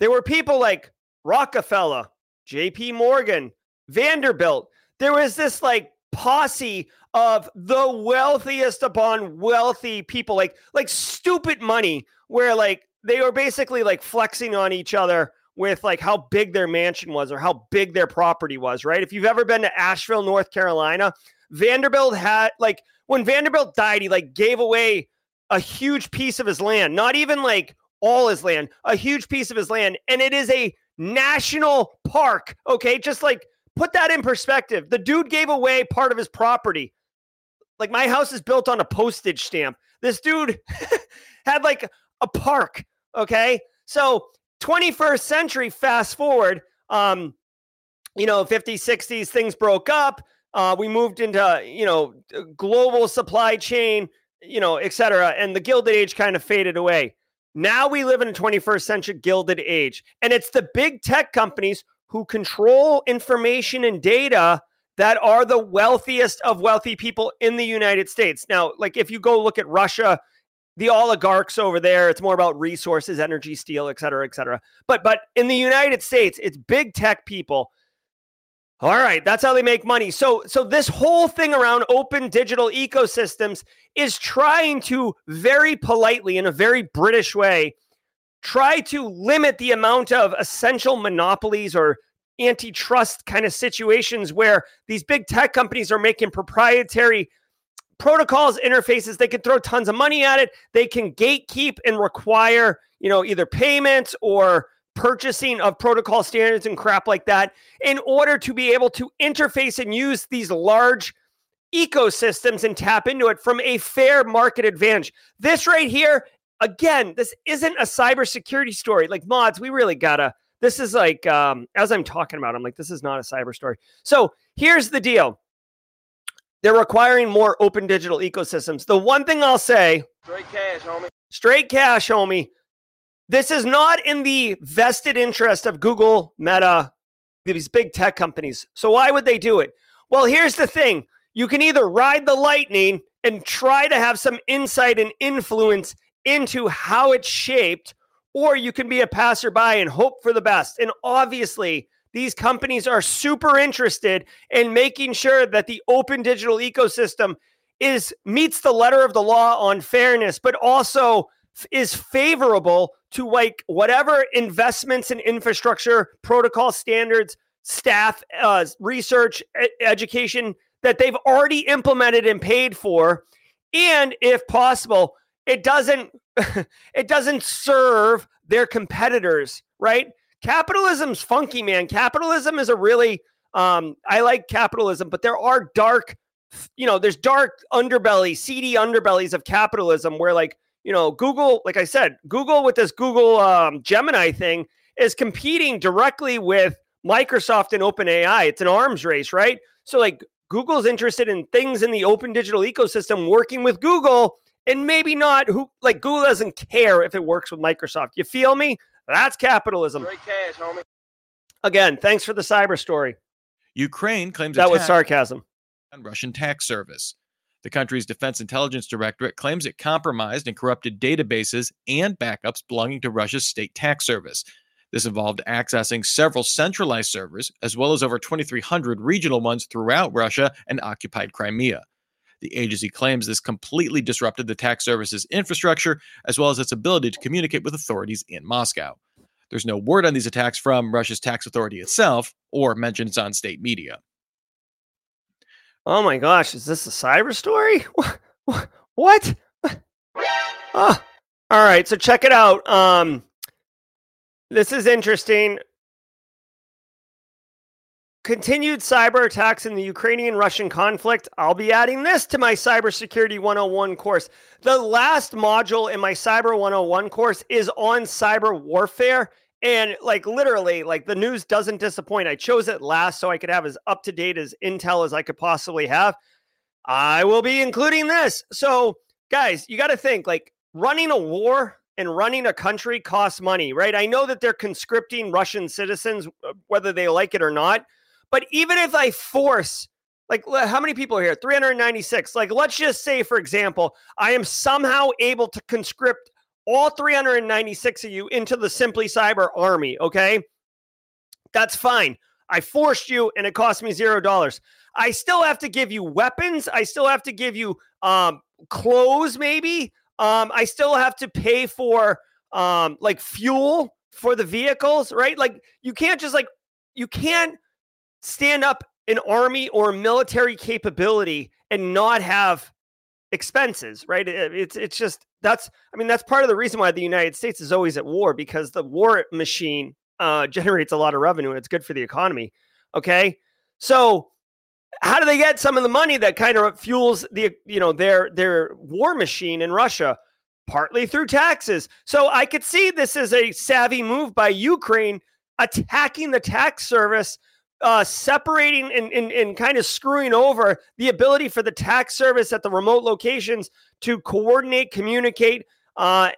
There were people like Rockefeller, J P Morgan, Vanderbilt. There was this like posse of the wealthiest upon wealthy people, like like stupid money, where like they were basically like flexing on each other with like how big their mansion was or how big their property was, right? If you've ever been to Asheville, North Carolina, Vanderbilt had like, when Vanderbilt died, he like gave away a huge piece of his land, not even like all his land, a huge piece of his land. And it is a national park. Okay. Just like put that in perspective. The dude gave away part of his property. Like my house is built on a postage stamp. This dude had like a park. Okay. So twenty-first century, fast forward, um, you know, fifties, sixties, things broke up. Uh, we moved into, you know, global supply chain, you know, et cetera. And the Gilded Age kind of faded away. Now we live in a twenty-first century Gilded Age, and it's the big tech companies who control information and data that are the wealthiest of wealthy people in the United States. Now, like if you go look at Russia, the oligarchs over there, it's more about resources, energy, steel, et cetera, et cetera. But, but in the United States, it's big tech people. All right, that's how they make money. So, so this whole thing around open digital ecosystems is trying to very politely, in a very British way, try to limit the amount of essential monopolies or antitrust kind of situations where these big tech companies are making proprietary protocols, interfaces. They can throw tons of money at it. They can gatekeep and require, you know, either payments or purchasing of protocol standards and crap like that in order to be able to interface and use these large ecosystems and tap into it from a fair market advantage. This right here, again, this isn't a cybersecurity story. Like mods, we really gotta, this is like, um, as I'm talking about, I'm like, this is not a cyber story. So here's the deal. They're requiring more open digital ecosystems. The one thing I'll say, straight cash, homie. Straight cash, homie. This is not in the vested interest of Google, Meta, these big tech companies. So why would they do it? Well, here's the thing. You can either ride the lightning and try to have some insight and influence into how it's shaped, or you can be a passerby and hope for the best. And obviously, these companies are super interested in making sure that the open digital ecosystem is meets the letter of the law on fairness, but also is favorable to like whatever investments in infrastructure, protocol standards, staff, uh, research, e- education that they've already implemented and paid for. And if possible, it doesn't, it doesn't serve their competitors, right? Capitalism's funky, man. Capitalism is a really, um, I like capitalism, but there are dark, you know, there's dark underbelly, seedy underbellies of capitalism where like, you know, Google, like I said, Google with this Google um, Gemini thing is competing directly with Microsoft and OpenAI. It's an arms race, right? So like Google's interested in things in the open digital ecosystem working with Google and maybe not who like Google doesn't care if it works with Microsoft. You feel me? That's capitalism. Great cash, homie. Again, thanks for the cyber story. Ukraine claims that was sarcasm on Russian tax service. The country's Defense Intelligence Directorate claims it compromised and corrupted databases and backups belonging to Russia's state tax service. This involved accessing several centralized servers, as well as over twenty-three hundred regional ones throughout Russia and occupied Crimea. The agency claims this completely disrupted the tax service's infrastructure, as well as its ability to communicate with authorities in Moscow. There's no word on these attacks from Russia's tax authority itself or mentions on state media. Oh my gosh, is this a cyber story? What? What? Oh, all right, so check it out. Um, this is interesting. Continued cyber attacks in the Ukrainian-Russian conflict. I'll be adding this to my Cybersecurity one oh one course. The last module in my Cyber one oh one course is on cyber warfare. And like literally, like the news doesn't disappoint. I chose it last so I could have as up-to-date as intel as I could possibly have. I will be including this. So guys, you got to think, like, running a war and running a country costs money, right? I know that they're conscripting Russian citizens, whether they like it or not. But even if I force, like, how many people are here? three hundred ninety-six. Like, let's just say, for example, I am somehow able to conscript all three hundred ninety-six of you into the Simply Cyber Army, okay? That's fine. I forced you, and it cost me zero dollars. I still have to give you weapons. I still have to give you um, clothes, maybe. Um, I still have to pay for, um, like, fuel for the vehicles, right? Like, you can't just, like, you can't stand up an army or military capability and not have expenses, right? It, it's it's just, that's, I mean, that's part of the reason why the United States is always at war, because the war machine uh, generates a lot of revenue and it's good for the economy, okay? So how do they get some of the money that kind of fuels the, you know, their their war machine in Russia? Partly through taxes. So I could see this is a savvy move by Ukraine, attacking the tax service, Uh, separating and, and, and kind of screwing over the ability for the tax service at the remote locations to coordinate, communicate uh,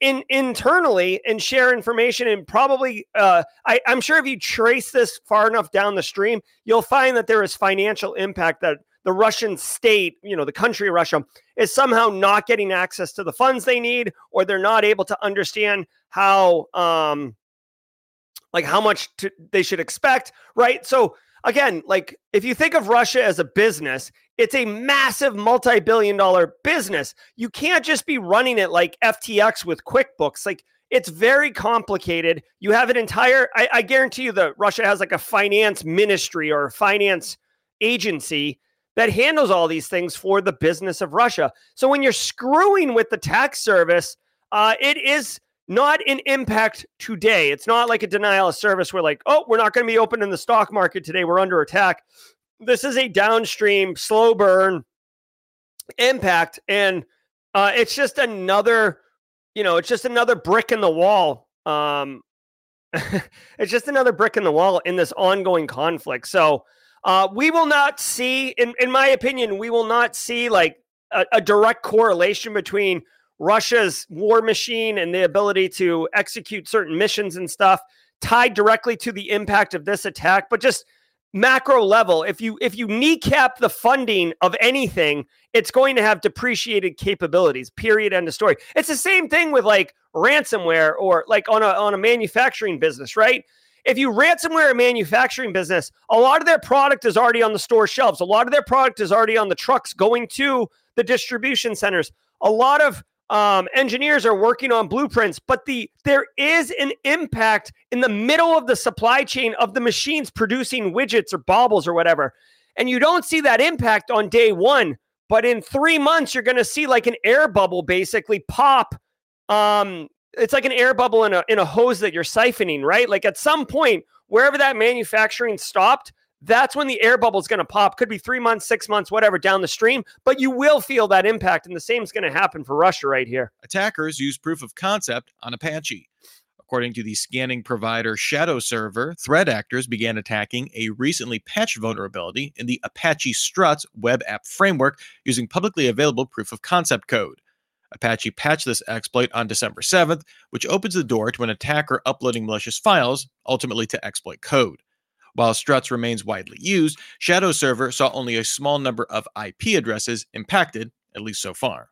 in, internally and share information. And probably, uh, I, I'm sure if you trace this far enough down the stream, you'll find that there is financial impact that the Russian state, you know, the country of Russia, is somehow not getting access to the funds they need, or they're not able to understand how... Um, like how much to, they should expect, right? So again, like if you think of Russia as a business, it's a massive multi-billion dollar business. You can't just be running it like F T X with QuickBooks. Like, it's very complicated. You have an entire, I, I guarantee you that Russia has like a finance ministry or a finance agency that handles all these things for the business of Russia. So when you're screwing with the tax service, uh, it is not an impact today. It's not like a denial of service where like, oh, we're not going to be open in the stock market today. We're under attack. This is a downstream, slow burn impact. And uh, it's just another, you know, it's just another brick in the wall. Um, it's just another brick in the wall in this ongoing conflict. So uh, we will not see, in, in my opinion, we will not see like a, a direct correlation between Russia's war machine and the ability to execute certain missions and stuff tied directly to the impact of this attack. But just macro level, if you if you kneecap the funding of anything, it's going to have depreciated capabilities, period, end of story. It's the same thing with like ransomware or like on a on a manufacturing business, right? If you ransomware a manufacturing business, a lot of their product is already on the store shelves. A lot of their product is already on the trucks going to the distribution centers. A lot of Um, engineers are working on blueprints, but the there is an impact in the middle of the supply chain of the machines producing widgets or baubles or whatever. And you don't see that impact on day one, but in three months, you're going to see like an air bubble basically pop. Um, it's like an air bubble in a, in a hose that you're siphoning, right? Like at some point, wherever that manufacturing stopped, that's when the air bubble is going to pop. Could be three months, six months, whatever, down the stream. But you will feel that impact. And the same is going to happen for Russia right here. Attackers use proof of concept on Apache. According to the scanning provider Shadow Server, threat actors began attacking a recently patched vulnerability in the Apache Struts web app framework using publicly available proof of concept code. Apache patched this exploit on December seventh, which opens the door to an attacker uploading malicious files, ultimately to exploit code. While Struts remains widely used, Shadow Server saw only a small number of I P addresses impacted, at least so far.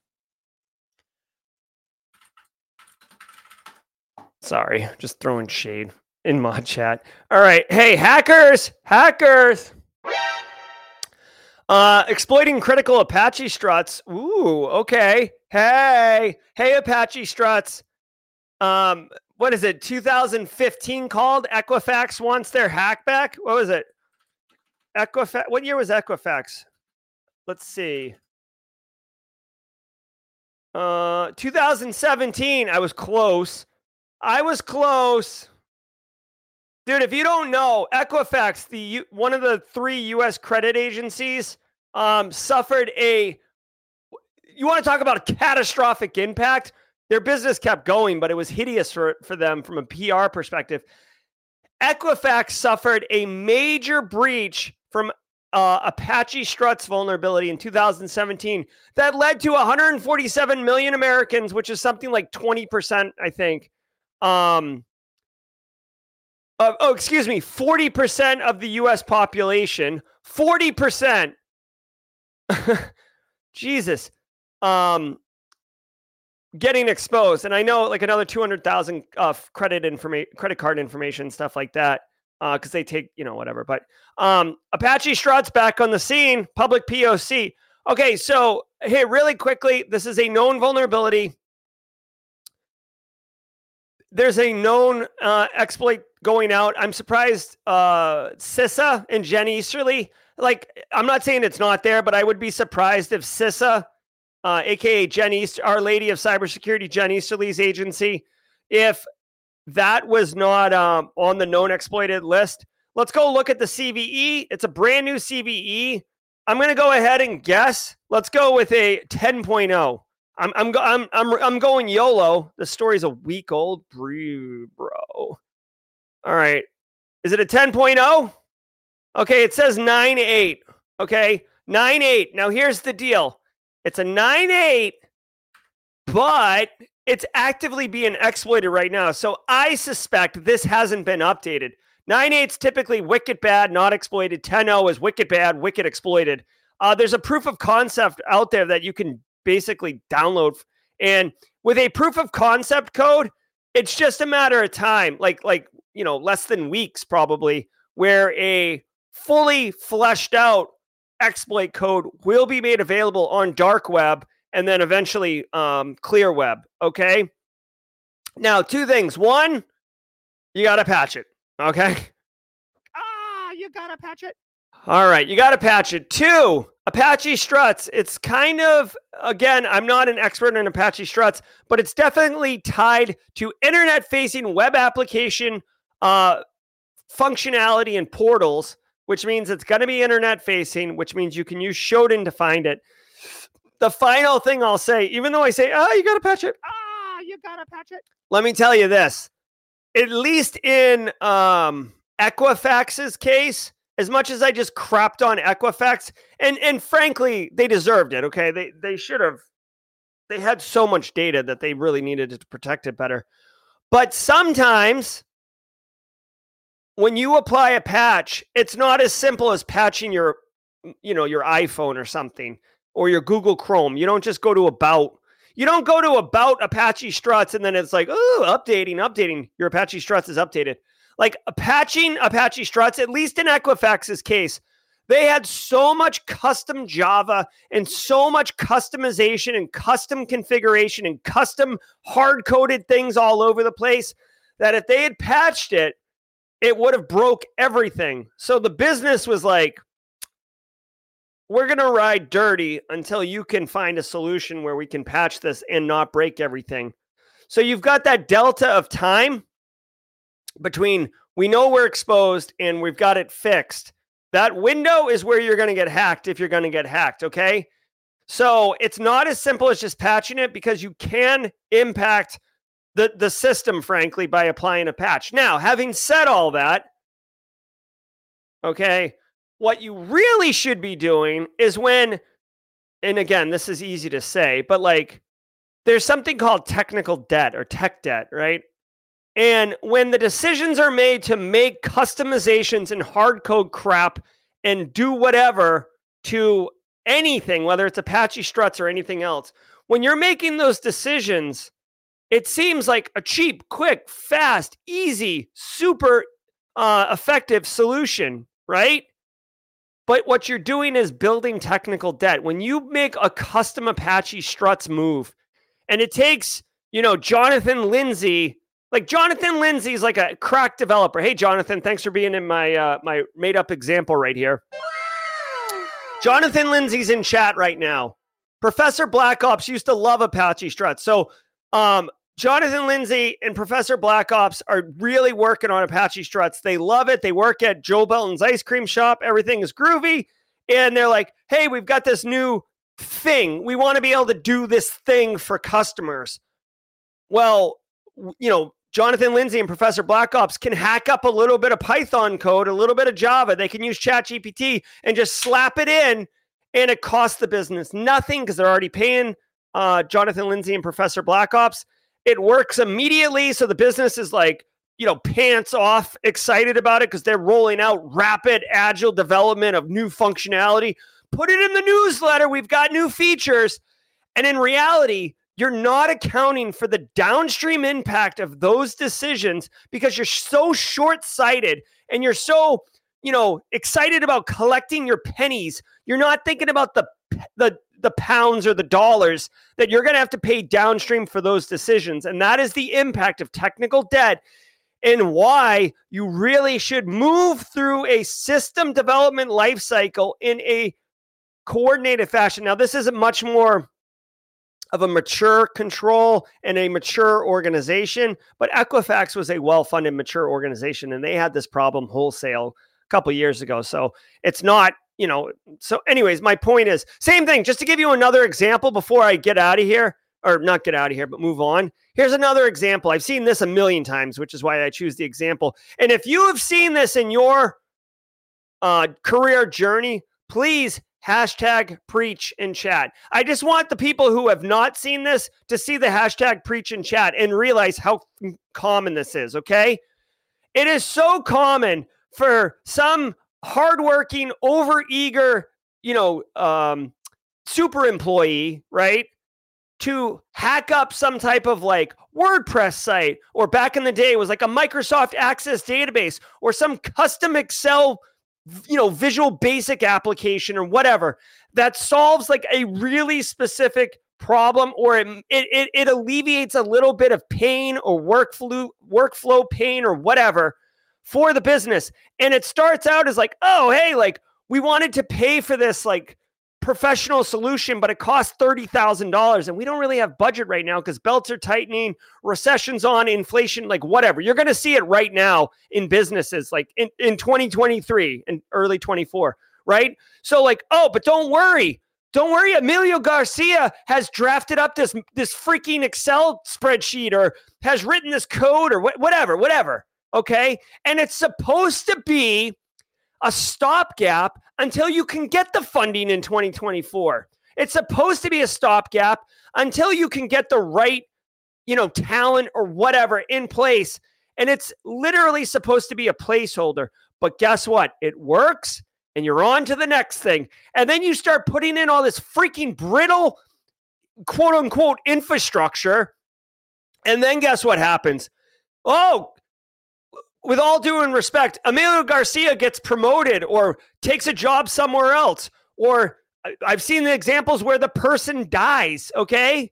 Sorry, just throwing shade in my chat. All right. Hey, hackers, hackers. Uh, exploiting critical Apache Struts. Ooh, okay. Hey, hey, Apache Struts. Um, what is it? two thousand fifteen called Equifax wants their hack back. What was it? Equifax. What year was Equifax? Let's see. Uh, two thousand seventeen. I was close. I was close. Dude, if you don't know, Equifax, the one of the three U S credit agencies, um, suffered a, you want to talk about a catastrophic impact? Their business kept going, but it was hideous for, for them from a P R perspective. Equifax suffered a major breach from uh, Apache Struts vulnerability in two thousand seventeen that led to one hundred forty-seven million Americans, which is something like twenty percent, I think, um, Uh, oh, excuse me, forty percent of the U S population, forty percent. Jesus. Um, getting exposed. And I know like another two hundred thousand uh, credit informa- credit card information, stuff like that, because uh, they take, you know, whatever. But um, Apache Struts back on the scene, public P O C. Okay, so, hey, really quickly, this is a known vulnerability. There's a known uh, exploit going out. I'm surprised uh, CISA and Jen Easterly, like, I'm not saying it's not there, but I would be surprised if CISA, uh, A K A Jen Easter, Our Lady of Cybersecurity, Jen Easterly's agency, if that was not um, on the known exploited list. Let's go look at the C V E. It's a brand new C V E. I'm going to go ahead and guess. Let's go with a ten point oh. I'm I'm I'm I'm I'm going YOLO. The story's a week old, bro. All right, is it a ten point oh? Okay, it says nine eight. Okay, nine eight. Now here's the deal: it's a nine eight, but it's actively being exploited right now. So I suspect this hasn't been updated. nine eight's typically wicked bad, not exploited. ten oh is wicked bad, wicked exploited. Uh, there's a proof of concept out there that you can basically download, and with a proof of concept code, it's just a matter of time, like like you know, less than weeks probably, where a fully fleshed out exploit code will be made available on dark web and then eventually um clear web. Okay, now two things. One, you gotta patch it. Okay, ah you gotta patch it. All right, you got to patch it. Two, Apache Struts. It's kind of, again, I'm not an expert in Apache Struts, but it's definitely tied to internet-facing web application uh, functionality and portals, which means it's going to be internet-facing, which means you can use Shodan to find it. The final thing I'll say, even though I say, oh, you got to patch it. Ah, you got to patch it. Let me tell you this. At least in um, Equifax's case, as much as I just crapped on Equifax, and and frankly, they deserved it, okay? They they should have. They had so much data that they really needed to protect it better. But sometimes when you apply a patch, it's not as simple as patching your, you know, your iPhone or something, or your Google Chrome. You don't just go to about. You don't go to about Apache Struts and then it's like, oh, updating, updating. Your Apache Struts is updated. Like patching Apache Struts, at least in Equifax's case, they had so much custom Java and so much customization and custom configuration and custom hard-coded things all over the place that if they had patched it, it would have broke everything. So the business was like, we're going to ride dirty until you can find a solution where we can patch this and not break everything. So you've got that delta of time between we know we're exposed and we've got it fixed. That window is where you're going to get hacked if you're going to get hacked, okay? So it's not as simple as just patching it because you can impact the, the system, frankly, by applying a patch. Now, having said all that, okay, what you really should be doing is when, and again, this is easy to say, but like there's something called technical debt or tech debt, right? And when the decisions are made to make customizations and hard code crap and do whatever to anything, whether it's Apache Struts or anything else, when you're making those decisions, it seems like a cheap, quick, fast, easy, super uh, effective solution, right? But what you're doing is building technical debt. When you make a custom Apache Struts move, and it takes, you know, Jonathan Lindsay, like Jonathan Lindsay is like a crack developer. Hey, Jonathan, thanks for being in my uh, my made up example right here. Jonathan Lindsay's in chat right now. Professor Black Ops used to love Apache Struts. So um, Jonathan Lindsay and Professor Black Ops are really working on Apache Struts. They love it. They work at Joe Belton's ice cream shop. Everything is groovy. And they're like, hey, we've got this new thing. We want to be able to do this thing for customers. Well, you know, Jonathan Lindsay and Professor Black Ops can hack up a little bit of Python code, a little bit of Java. They can use ChatGPT and just slap it in, and it costs the business nothing because they're already paying uh, Jonathan Lindsay and Professor Black Ops. It works immediately, so the business is like, you know, pants off, excited about it because they're rolling out rapid, agile development of new functionality. Put it in the newsletter. We've got new features. And in reality, you're not accounting for the downstream impact of those decisions because you're so short-sighted and you're so, you know, excited about collecting your pennies. You're not thinking about the the the pounds or the dollars that you're going to have to pay downstream for those decisions. And that is the impact of technical debt and why you really should move through a system development lifecycle in a coordinated fashion. Now, this isn't much more of a mature control and a mature organization, but Equifax was a well-funded mature organization and they had this problem wholesale a couple of years ago. So it's not, you know, so anyways, my point is same thing, just to give you another example before I get out of here or not get out of here, but move on. Here's another example. I've seen this a million times, which is why I choose the example. And if you have seen this in your uh, career journey, please hashtag preach in chat. I just want the people who have not seen this to see the hashtag preach in chat and realize how common this is, okay? It is so common for some hardworking, overeager, you know, um, super employee, right, to hack up some type of like WordPress site, or back in the day it was like a Microsoft Access database or some custom Excel, you know, Visual Basic application or whatever that solves like a really specific problem, or it it, it alleviates a little bit of pain or workflow workflow pain or whatever for the business. And it starts out as like, oh, hey, like we wanted to pay for this like professional solution, but it costs thirty thousand dollars and we don't really have budget right now because belts are tightening, recession's on, inflation, like whatever. You're going to see it right now in businesses like in, in twenty twenty-three and early twenty-four, right? So like, oh, but don't worry. Don't worry. Emilio Garcia has drafted up this, this freaking Excel spreadsheet or has written this code or wh- whatever, whatever. Okay. And it's supposed to be a stopgap until you can get the funding in twenty twenty-four. It's supposed to be a stopgap until you can get the right, you know, talent or whatever in place. And it's literally supposed to be a placeholder. But guess what? It works and you're on to the next thing. And then you start putting in all this freaking brittle, quote unquote, infrastructure. And then guess what happens? Oh, with all due and respect, Emilio Garcia gets promoted or takes a job somewhere else. Or I've seen the examples where the person dies, okay?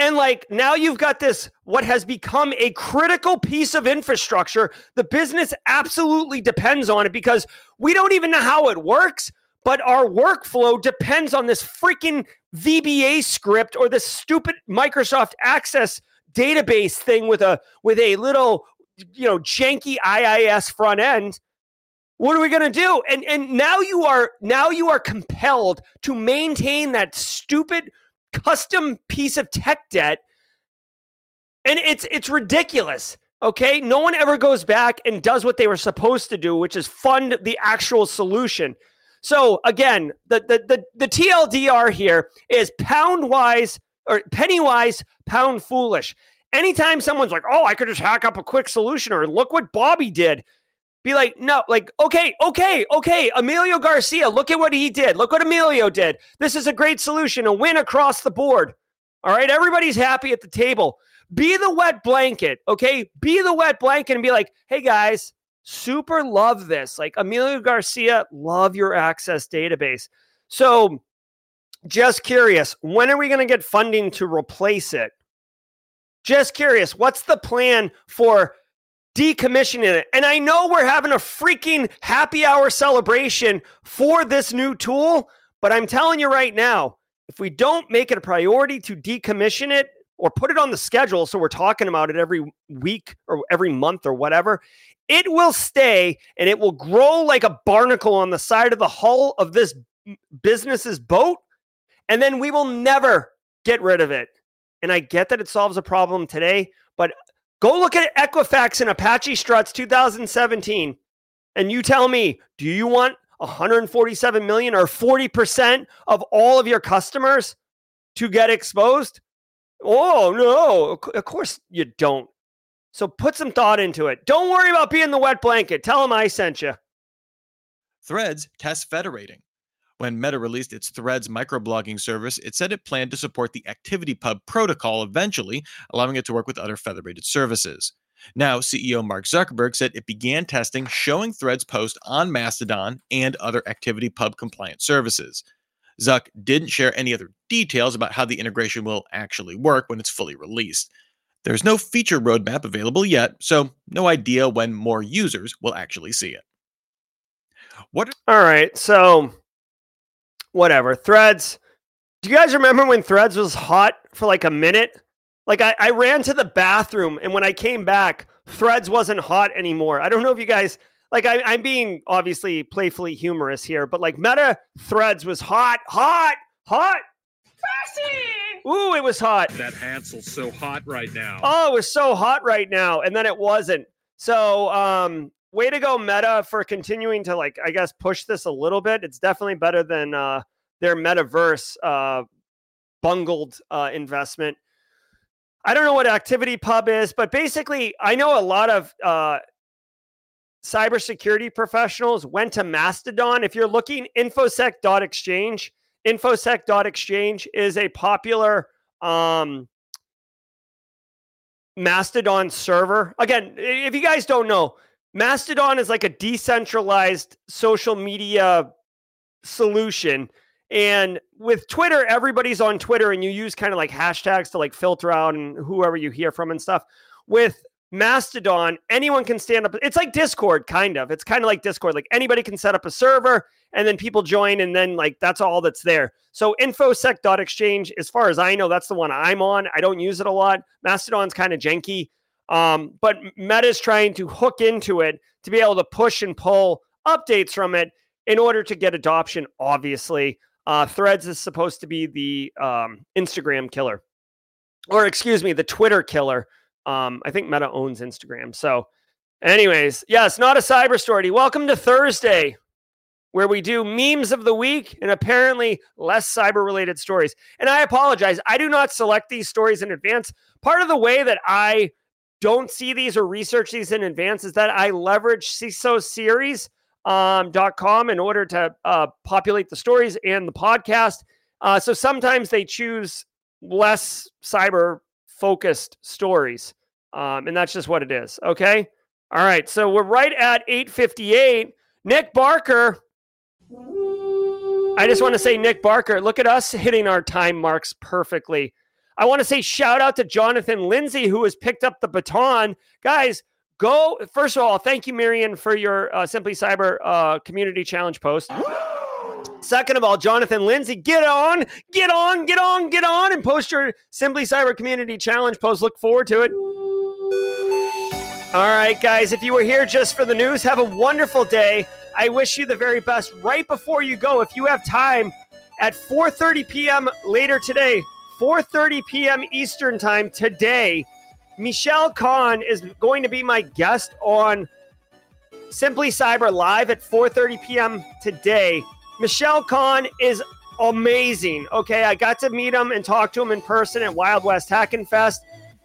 And like now you've got this, what has become a critical piece of infrastructure. The business absolutely depends on it because we don't even know how it works, but our workflow depends on this freaking V B A script or this stupid Microsoft Access database thing with a with a little, you know, janky I I S front end. What are we going to do? And and now you are now you are compelled to maintain that stupid custom piece of tech debt, and it's it's ridiculous. Okay, no one ever goes back and does what they were supposed to do, which is fund the actual solution. So again, the the the, the T L D R here is pound wise or penny wise, pound foolish. Anytime someone's like, oh, I could just hack up a quick solution or look what Bobby did, be like, no, like, okay, okay, okay. Emilio Garcia, look at what he did. Look what Emilio did. This is a great solution, a win across the board. All right, everybody's happy at the table. Be the wet blanket, okay? Be the wet blanket and be like, hey, guys, Super love this. Like Emilio Garcia, love your access database. So just curious, when are we going to get funding to replace it? Just curious, what's the plan for decommissioning it? And I know we're having a freaking happy hour celebration for this new tool, but I'm telling you right now, if we don't make it a priority to decommission it or put it on the schedule, so we're talking about it every week or every month or whatever, it will stay and it will grow like a barnacle on the side of the hull of this business's boat, and then we will never get rid of it. And I get that it solves a problem today, but go look at Equifax and Apache Struts two thousand seventeen, and you tell me, do you want one hundred forty-seven million or forty percent of all of your customers to get exposed? Oh, no, of course you don't. So put some thought into it. Don't worry about being the wet blanket. Tell them I sent you. Threads tests federating. When Meta released its Threads microblogging service, it said it planned to support the ActivityPub protocol eventually, allowing it to work with other federated services. Now, C E O Mark Zuckerberg said it began testing showing Threads posts on Mastodon and other ActivityPub compliant services. Zuck didn't share any other details about how the integration will actually work when it's fully released. There's no feature roadmap available yet, so no idea when more users will actually see it. What? All right, so... Whatever. Threads. Do you guys remember when Threads was hot for like a minute? Like I, I ran to the bathroom and when I came back, Threads wasn't hot anymore. I don't know if you guys, like I, I'm being obviously playfully humorous here, but like Meta Threads was hot, hot, hot. Fascinating. Ooh, it was hot. That Hansel's so hot right now. Oh, it was so hot right now. And then it wasn't. So, um, way to go, Meta, for continuing to, like, I guess, push this a little bit. It's definitely better than uh, their metaverse uh, bungled uh, investment. I don't know what ActivityPub is, but basically, I know a lot of uh, cybersecurity professionals went to Mastodon. If you're looking, infosec dot exchange. infosec dot exchange is a popular... Um, Mastodon server. Again, if you guys don't know, Mastodon is like a decentralized social media solution. And with Twitter, everybody's on Twitter and you use kind of like hashtags to like filter out and whoever you hear from and stuff. With Mastodon, anyone can stand up. It's like Discord, kind of. It's kind of like Discord. Like anybody can set up a server and then people join and then like that's all that's there. So infosec dot exchange, as far as I know, that's the one I'm on. I don't use it a lot. Mastodon's kind of janky. Um, but Meta's trying to hook into it to be able to push and pull updates from it in order to get adoption, obviously. Uh, Threads is supposed to be the um, Instagram killer. Or excuse me, the Twitter killer. Um, I think Meta owns Instagram. So anyways, yes, not a cyber story. Welcome to Thursday, where we do memes of the week and apparently less cyber-related stories. And I apologize. I do not select these stories in advance. Part of the way that I... don't see these or research these in advance is that I leverage C I S O series dot com um, in order to uh, populate the stories and the podcast. Uh, so sometimes they choose less cyber-focused stories, um, and that's just what it is, okay? All right, so we're right at eight fifty-eight. Nick Barker. I just want to say Nick Barker. Look at us hitting our time marks perfectly. I want to say shout out to Jonathan Lindsay, who has picked up the baton. Guys, go. First of all, thank you, Marion, for your uh, Simply Cyber uh, Community Challenge post. Second of all, Jonathan Lindsay, get on, get on, get on, get on, and post your Simply Cyber Community Challenge post. Look forward to it. All right, guys, if you were here just for the news, have a wonderful day. I wish you the very best. Right before you go, if you have time, at four thirty p.m. later today, four thirty p.m. Eastern time today, Michelle Kahn is going to be my guest on Simply Cyber Live at four thirty p.m. today. Michelle Kahn is amazing. Okay, I got to meet him and talk to him in person at Wild West Hackenfest.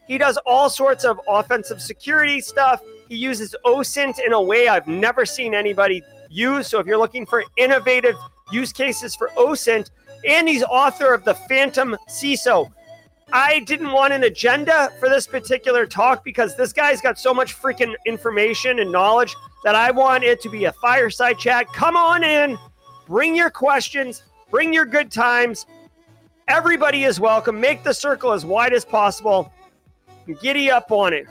He does all sorts of offensive security stuff. He uses O S I N T in a way I've never seen anybody use. So if you're looking for innovative use cases for O S I N T, and he's author of The Phantom C I S O. I didn't want an agenda for this particular talk because this guy's got so much freaking information and knowledge that I want it to be a fireside chat. Come on in, bring your questions, bring your good times. Everybody is welcome. Make the circle as wide as possible. Giddy up on it.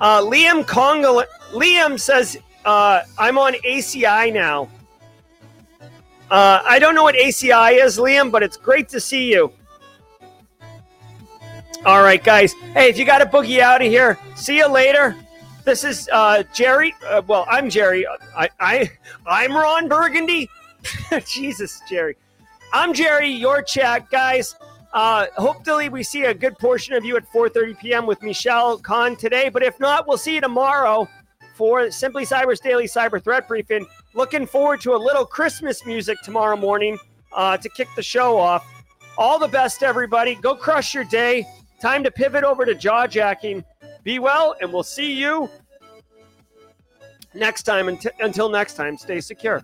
Uh, Liam Congal- Liam says, uh, I'm on A C I now. Uh, I don't know what A C I is, Liam, but it's great to see you. All right, guys. Hey, if you got to boogie out of here, see you later. This is uh, Jerry. Uh, well, I'm Jerry. I, I, I'm Ron Burgundy. Jesus, Jerry. I'm Jerry, your chat, guys. Uh, hopefully we see a good portion of you at four thirty p.m. with Michelle Kahn today. But if not, we'll see you tomorrow for Simply Cyber's Daily Cyber Threat Briefing. Looking forward to a little Christmas music tomorrow morning uh, to kick the show off. All the best, everybody. Go crush your day. Time to pivot over to jawjacking. Be well, and we'll see you next time. Unt- until next time, stay secure.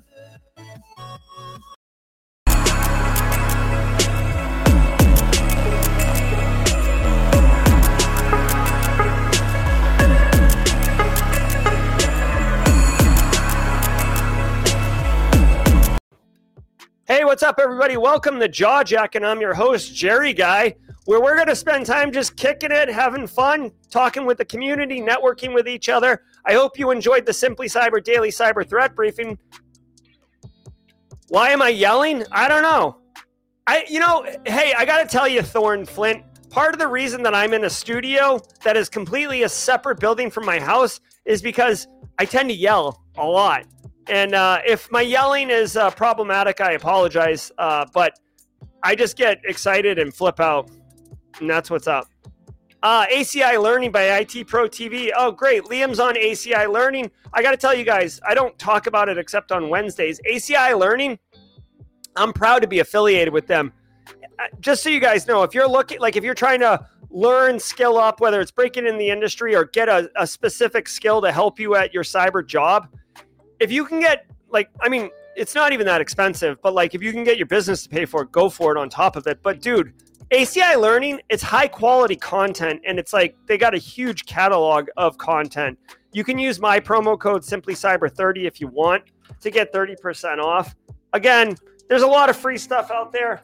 Hey, what's up, everybody? Welcome to Jawjack, and I'm your host, Jerry Guy, where we're going to spend time just kicking it, having fun, talking with the community, networking with each other. I hope you enjoyed the Simply Cyber Daily Cyber Threat Briefing. Why am I yelling? I don't know. I, you know, hey, I got to tell you, Thorn Flint, part of the reason that I'm in a studio that is completely a separate building from my house is because I tend to yell a lot. And uh, if my yelling is uh, problematic, I apologize. Uh, but I just get excited and flip out. And that's what's up. Uh, A C I Learning by I T Pro T V. Oh, great. Liam's on A C I Learning. I got to tell you guys, I don't talk about it except on Wednesdays. A C I Learning, I'm proud to be affiliated with them. Just so you guys know, if you're looking, like if you're trying to learn, skill up, whether it's breaking in the industry or get a, a specific skill to help you at your cyber job, if you can get, like, I mean, it's not even that expensive, but like if you can get your business to pay for it, go for it on top of it. But dude, A C I Learning, it's high quality content. And it's like, they got a huge catalog of content. You can use my promo code Simply Cyber thirty if you want to get thirty percent off. Again, there's a lot of free stuff out there.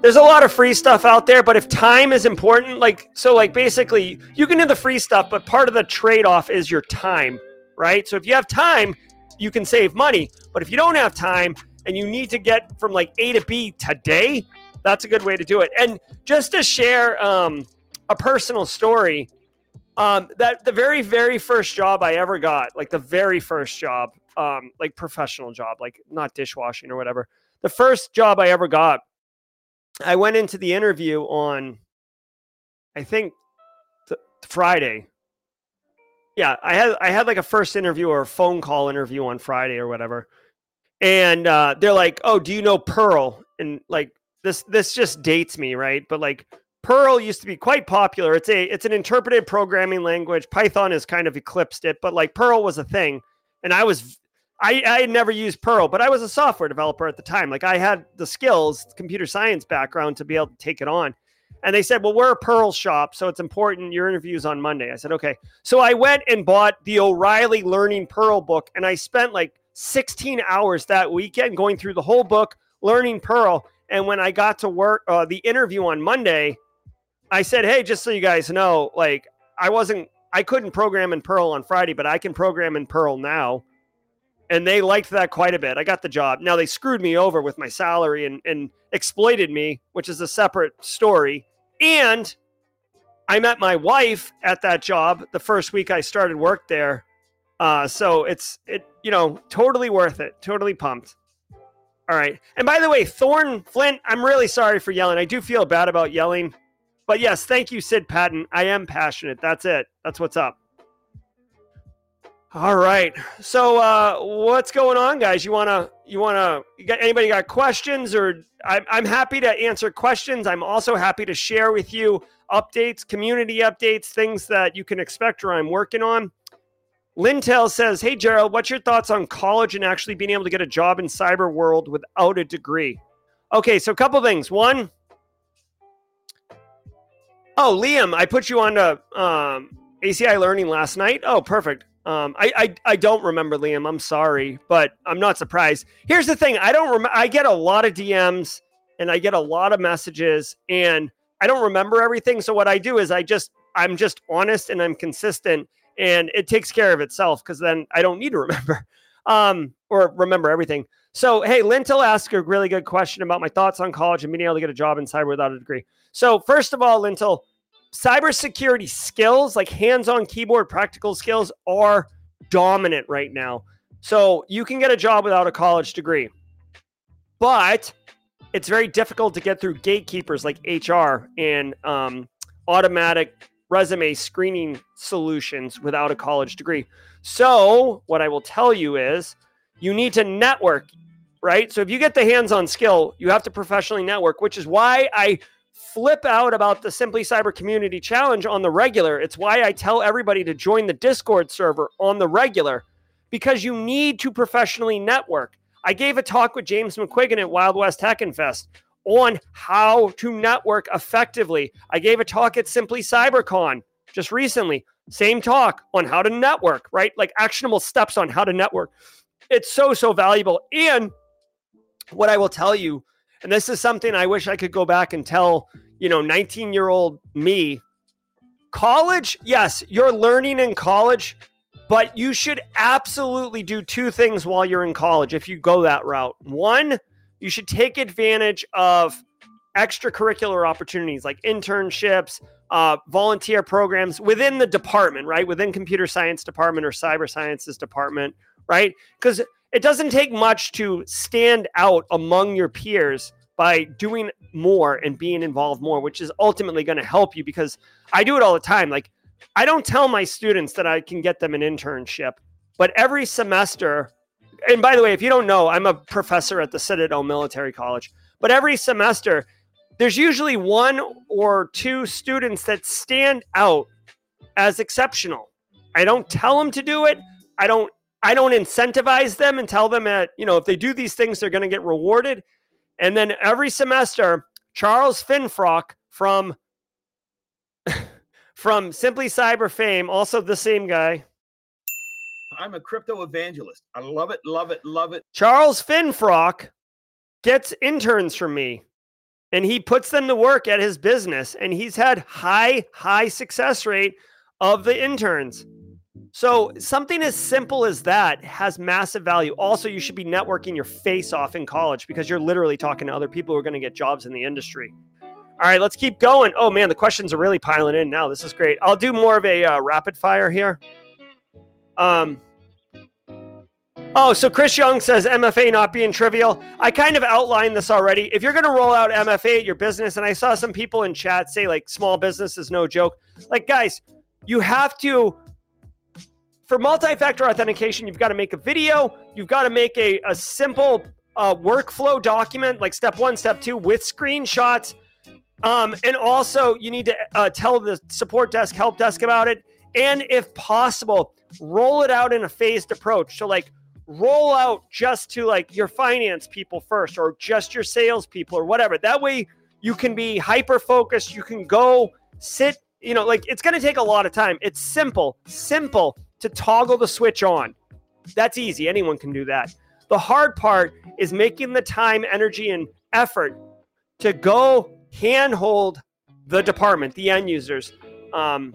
There's a lot of free stuff out there, but if time is important, like, so like basically you can do the free stuff, but part of the trade-off is your time, right? So if you have time, you can save money, but if you don't have time and you need to get from like A to B today, that's a good way to do it. And just to share um, a personal story, um, that the very, very first job I ever got, like the very first job, um, like professional job, like not dishwashing or whatever, the first job I ever got, I went into the interview on, I think, th- Friday. Yeah, I had I had like a first interview or a phone call interview on Friday or whatever. And uh, they're like, oh, do you know Pearl? And like this this just dates me, right? But like Pearl used to be quite popular. It's a it's an interpreted programming language. Python has kind of eclipsed it, but like Pearl was a thing. And I was I, I had never used Perl, but I was a software developer at the time. Like I had the skills, computer science background to be able to take it on. And they said, well, we're a Perl shop, so it's important. Your interview's on Monday. I said, okay. So I went and bought the O'Reilly Learning Perl book. And I spent like sixteen hours that weekend going through the whole book, learning Perl. And when I got to work, uh, the interview on Monday, I said, hey, just so you guys know, like I wasn't, I couldn't program in Perl on Friday, but I can program in Perl now. And they liked that quite a bit. I got the job. Now they screwed me over with my salary and, and exploited me, which is a separate story. And I met my wife at that job the first week I started work there. Uh, so it's, it you know, totally worth it. Totally pumped. All right. And by the way, Thorn Flint, I'm really sorry for yelling. I do feel bad about yelling. But yes, thank you, Sid Patton. I am passionate. That's it. That's what's up. All right. So uh, what's going on, guys? You want to, you want to, you got anybody got questions or I'm, I'm happy to answer questions. I'm also happy to share with you updates, community updates, things that you can expect or I'm working on. Lintel says, hey, Gerald, what's your thoughts on college and actually being able to get a job in cyber world without a degree? Okay, so a couple things. One, oh, Liam, I put you on to um, A C I Learning last night. Oh, perfect. Um, I, I I don't remember, Liam. I'm sorry, but I'm not surprised. Here's the thing. I don't rem- I get a lot of D Ms and I get a lot of messages and I don't remember everything. So what I do is I just, I'm just honest and I'm consistent and it takes care of itself because then I don't need to remember um, or remember everything. So, hey, Lintel asked a really good question about my thoughts on college and being able to get a job in cyber without a degree. So first of all, Lintel, cybersecurity skills, like hands-on keyboard practical skills, are dominant right now. So you can get a job without a college degree, but it's very difficult to get through gatekeepers like H R and um, automatic resume screening solutions without a college degree. So what I will tell you is you need to network, right? So if you get the hands-on skill, you have to professionally network, which is why I flip out about the Simply Cyber Community Challenge on the regular. It's why I tell everybody to join the Discord server on the regular, because you need to professionally network. I gave a talk with James McQuiggan at Wild West Hackenfest on how to network effectively. I gave a talk at Simply CyberCon just recently. Same talk on how to network, right? Like actionable steps on how to network. It's so, so valuable. And what I will tell you, and this is something I wish I could go back and tell, you know, nineteen-year-old me. College, yes, you're learning in college, but you should absolutely do two things while you're in college if you go that route. One, you should take advantage of extracurricular opportunities like internships, uh, volunteer programs within the department, right? Within computer science department or cyber sciences department, right? Because it doesn't take much to stand out among your peers by doing more and being involved more, which is ultimately going to help you, because I do it all the time. Like, I don't tell my students that I can get them an internship, but every semester, and by the way, if you don't know, I'm a professor at the Citadel Military College, but every semester there's usually one or two students that stand out as exceptional. I don't tell them to do it. I don't I don't incentivize them and tell them that, you know, if they do these things, they're going to get rewarded. And then every semester, Charles Finfrock from, from Simply Cyber fame, also the same guy. I'm a crypto evangelist. I love it, love it, love it. Charles Finfrock gets interns from me and he puts them to work at his business. And he's had high, high success rate of the interns. So something as simple as that has massive value. Also, you should be networking your face off in college because you're literally talking to other people who are going to get jobs in the industry. All right, let's keep going. Oh, man, the questions are really piling in now. This is great. I'll do more of a uh, rapid fire here. Um. Oh, so Chris Young says M F A not being trivial. I kind of outlined this already. If you're going to roll out M F A at your business, and I saw some people in chat say, like, small business is no joke. Like, guys, you have to... For multi-factor authentication, you've got to make a video. You've got to make a, a simple uh, workflow document, like step one, step two, with screenshots. Um, and also, you need to uh, tell the support desk, help desk about it. And if possible, roll it out in a phased approach. So, like, roll out just to, like, your finance people first or just your sales people or whatever. That way, you can be hyper-focused. You can go sit, you know, like, it's going to take a lot of time. It's simple, simple. To toggle the switch on. That's easy. Anyone can do that. The hard part is making the time, energy, and effort to go handhold the department, the end users, um,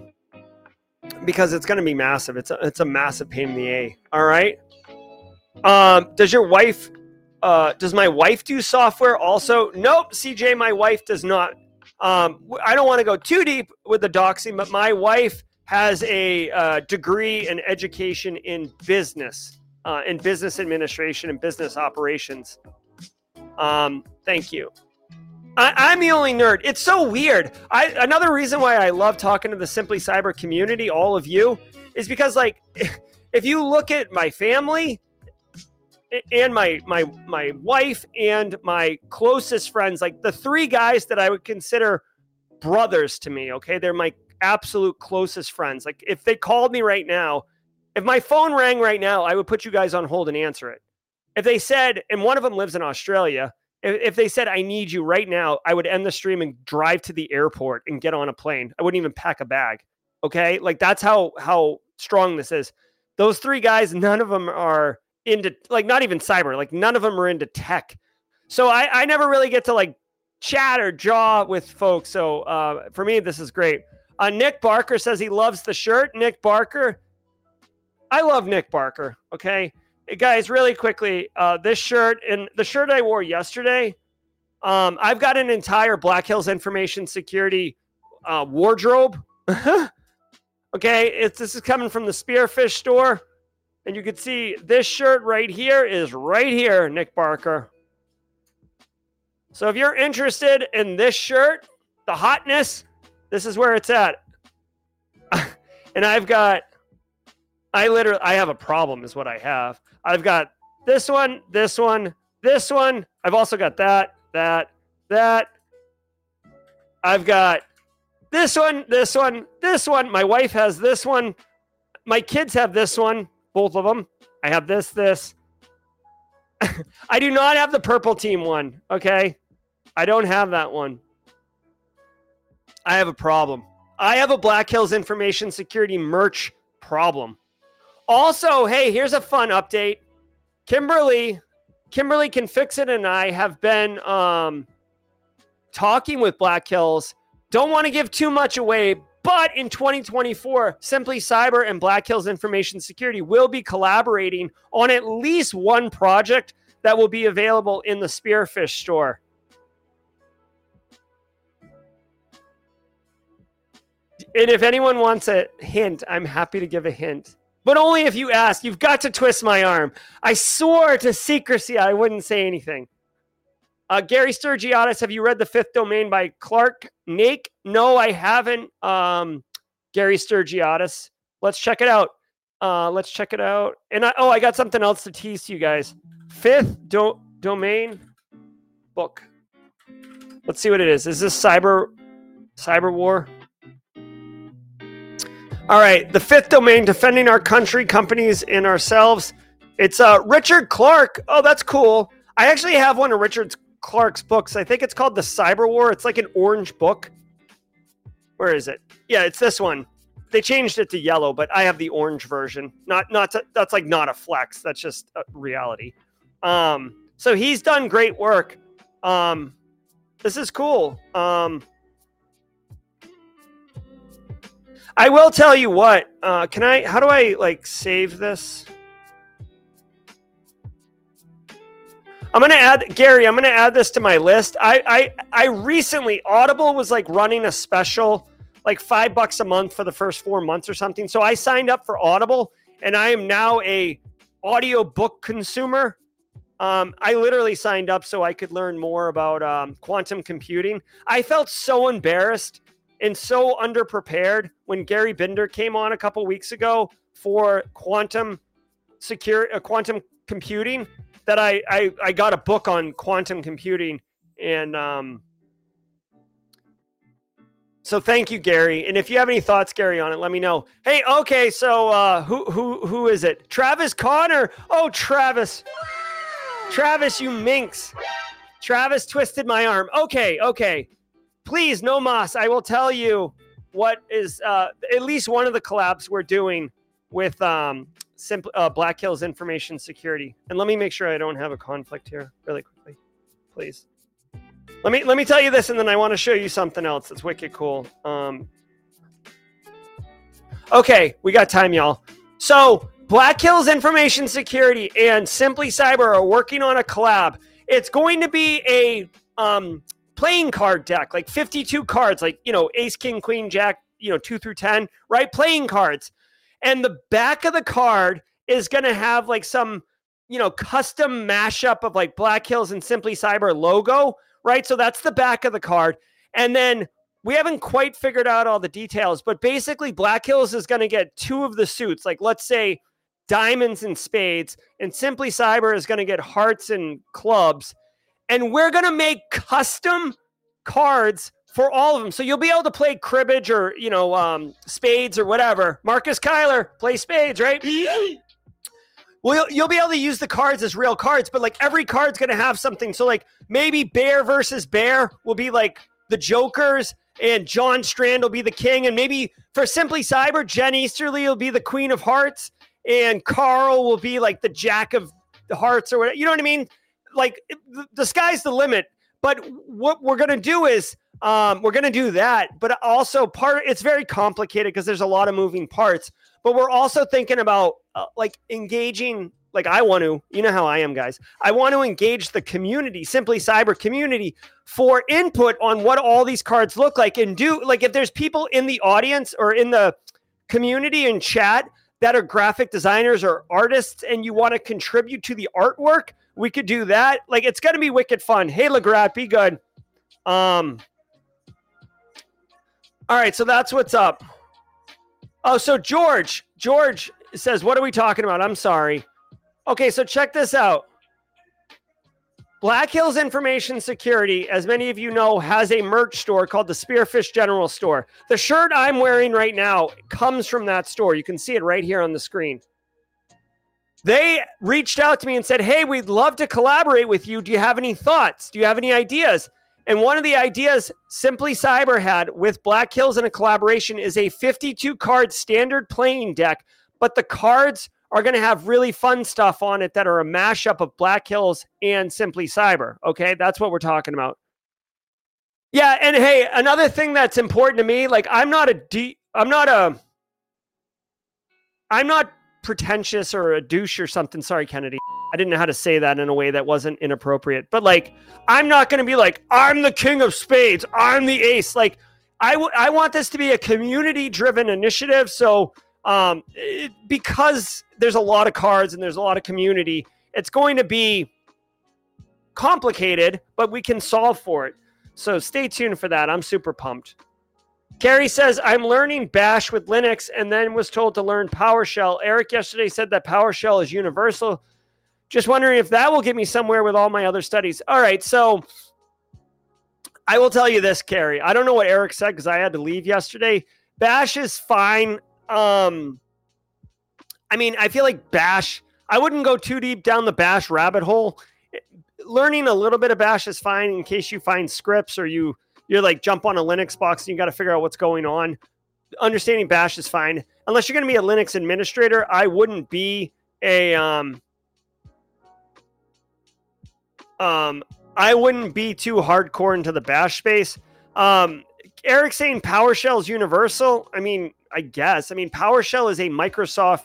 because it's going to be massive. It's a, it's a massive pain in the A. All right. Um, does your wife, uh, does my wife do software also? Nope. C J, my wife does not. Um, I don't want to go too deep with the doxing, but my wife has a uh, degree in education in business, uh, in business administration and business operations. Um, thank you. I, I'm the only nerd. It's so weird. I, another reason why I love talking to the Simply Cyber community, all of you, is because, like, if you look at my family and my my my wife and my closest friends, like the three guys that I would consider brothers to me, okay, they're my absolute closest friends. Like, if they called me right now If my phone rang right now, I would put you guys on hold and answer it. If they said, and one of them lives in Australia, if, if they said, I need you right now, I would end the stream and drive to the airport and get on a plane. I wouldn't even pack a bag. Okay. Like that's how, how strong this is. Those three guys, none of them are into like, not even cyber, like none of them are into tech. So I, I never really get to like chat or jaw with folks. So uh, for me, this is great. Uh, Nick Barker says he loves the shirt. Nick Barker. I love Nick Barker. Okay. Guys, really quickly, uh, this shirt and the shirt I wore yesterday, um, I've got an entire Black Hills Information Security uh, wardrobe. Okay, it's this is coming from the Spearfish store, and you can see this shirt right here is right here, Nick Barker. So if you're interested in this shirt, the hotness, this is where it's at. And I've got, I literally, I have a problem is what I have. I've got this one, this one, this one. I've also got that, that, that. I've got this one, this one, this one. My wife has this one. My kids have this one, both of them. I have this, this. I do not have the purple team one, okay? I don't have that one. I have a problem. I have a Black Hills Information Security merch problem. Also, hey, here's a fun update. Kimberly, Kimberly Can Fix It and I have been um, talking with Black Hills. Don't want to give too much away, but in twenty twenty-four, Simply Cyber and Black Hills Information Security will be collaborating on at least one project that will be available in the Spearfish store. And if anyone wants a hint, I'm happy to give a hint. But only if you ask. You've got to twist my arm. I swore to secrecy I wouldn't say anything. Uh, Gary Sturgiotis, have you read The Fifth Domain by Clark Nake? No, I haven't. Um, Gary Sturgiotis. Let's check it out. Uh, let's check it out. And I, oh, I got something else to tease you guys. Fifth do- Domain book. Let's see what it is. Is this cyber cyber war? All right, The Fifth Domain, Defending Our Country, Companies, and Ourselves. It's uh, Richard Clark. Oh, that's cool. I actually have one of Richard Clark's books. I think it's called The Cyber War. It's like an orange book. Where is it? Yeah, it's this one. They changed it to yellow, but I have the orange version. Not, not to, that's like not a flex. That's just a reality. Um, so he's done great work. Um, this is cool. Um, I will tell you what, uh, can I, how do I like save this? I'm going to add, Gary, I'm going to add this to my list. I, I, I recently, Audible was like running a special, like five bucks a month for the first four months or something. So I signed up for Audible and I am now a audio book consumer. Um, I literally signed up so I could learn more about um, quantum computing. I felt so embarrassed and so underprepared when Gary Binder came on a couple weeks ago for quantum secure, uh, quantum computing that I, I I got a book on quantum computing. And um, so thank you, Gary. And if you have any thoughts, Gary, on it, let me know. Hey, okay, so uh, who who who is it? Travis Connor. Oh, Travis. Travis, you minx. Travis twisted my arm. Okay, okay. Please, no mas. I will tell you what is uh, at least one of the collabs we're doing with um, simple, uh, Black Hills Information Security. And let me make sure I don't have a conflict here really quickly, please. Let me let me tell you this, and then I want to show you something else that's wicked cool. Um, okay, we got time, y'all. So Black Hills Information Security and Simply Cyber are working on a collab. It's going to be a... Um, playing card deck, like fifty-two cards, like, you know, ace, king, queen, jack, you know, two through ten, right? Playing cards. And the back of the card is going to have like some, you know, custom mashup of like Black Hills and Simply Cyber logo, right? So that's the back of the card. And then we haven't quite figured out all the details, but basically Black Hills is going to get two of the suits, like let's say diamonds and spades, and Simply Cyber is going to get hearts and clubs. And we're going to make custom cards for all of them. So you'll be able to play cribbage or, you know, um, spades or whatever. Marcus Kyler, play spades, right? Well, you'll be able to use the cards as real cards, but like every card's going to have something. So like maybe bear versus bear will be like the jokers, and John Strand will be the king. And maybe for Simply Cyber, Jen Easterly will be the queen of hearts, and Carl will be like the jack of the hearts or whatever. You know what I mean? Like the sky's the limit. But what we're going to do is um, we're going to do that. But also part, it's very complicated because there's a lot of moving parts. But we're also thinking about uh, like engaging, like I want to, you know how I am, guys. I want to engage the community, Simply Cyber community, for input on what all these cards look like and do. Like if there's people in the audience or in the community and chat that are graphic designers or artists and you want to contribute to the artwork, we could do that. Like, it's going to be wicked fun. Hey, LeGrat, be good. Um, all right, so that's what's up. Oh, so George, George says, what are we talking about? I'm sorry. Okay, so check this out. Black Hills Information Security, as many of you know, has a merch store called the Spearfish General Store. The shirt I'm wearing right now comes from that store. You can see it right here on the screen. They reached out to me and said, hey, we'd love to collaborate with you. Do you have any thoughts? Do you have any ideas? And one of the ideas Simply Cyber had with Black Hills in a collaboration is a fifty-two card standard playing deck, but the cards are going to have really fun stuff on it that are a mashup of Black Hills and Simply Cyber. Okay, that's what we're talking about. Yeah, and hey, another thing that's important to me, like I'm not a D, I'm not a, I'm not pretentious or a douche or something. Sorry, Kennedy. I didn't know how to say that in a way that wasn't inappropriate. But like, I'm not going to be like, I'm the king of spades. I'm the ace. Like, I, w- I want this to be a community-driven initiative. So um, it, because there's a lot of cards and there's a lot of community, it's going to be complicated, but we can solve for it. So stay tuned for that. I'm super pumped. Carrie says, I'm learning Bash with Linux and then was told to learn PowerShell. Eric yesterday said that PowerShell is universal. Just wondering if that will get me somewhere with all my other studies. All right, so I will tell you this, Carrie. I don't know what Eric said because I had to leave yesterday. Bash is fine. Um, I mean, I feel like Bash, I wouldn't go too deep down the Bash rabbit hole. Learning a little bit of Bash is fine in case you find scripts or you... You're like, jump on a Linux box and you got to figure out what's going on. Understanding Bash is fine. Unless you're going to be a Linux administrator, I wouldn't be a, um, um, I wouldn't be too hardcore into the Bash space. Um, Eric saying PowerShell is universal. I mean, I guess. I mean, PowerShell is a Microsoft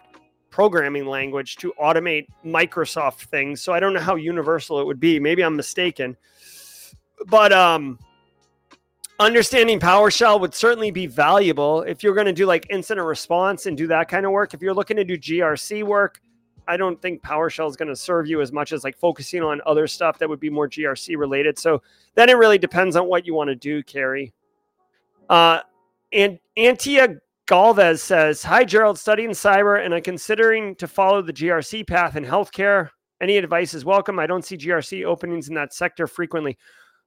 programming language to automate Microsoft things. So I don't know how universal it would be. Maybe I'm mistaken. But, um, understanding PowerShell would certainly be valuable if you're going to do like incident response and do that kind of work. If you're looking to do G R C work, I don't think PowerShell is going to serve you as much as like focusing on other stuff that would be more G R C related. So then it really depends on what you want to do, Carrie. Uh, and Antia Galvez says, hi, Gerald, studying cyber and I'm considering to follow the G R C path in healthcare. Any advice is welcome. I don't see G R C openings in that sector frequently.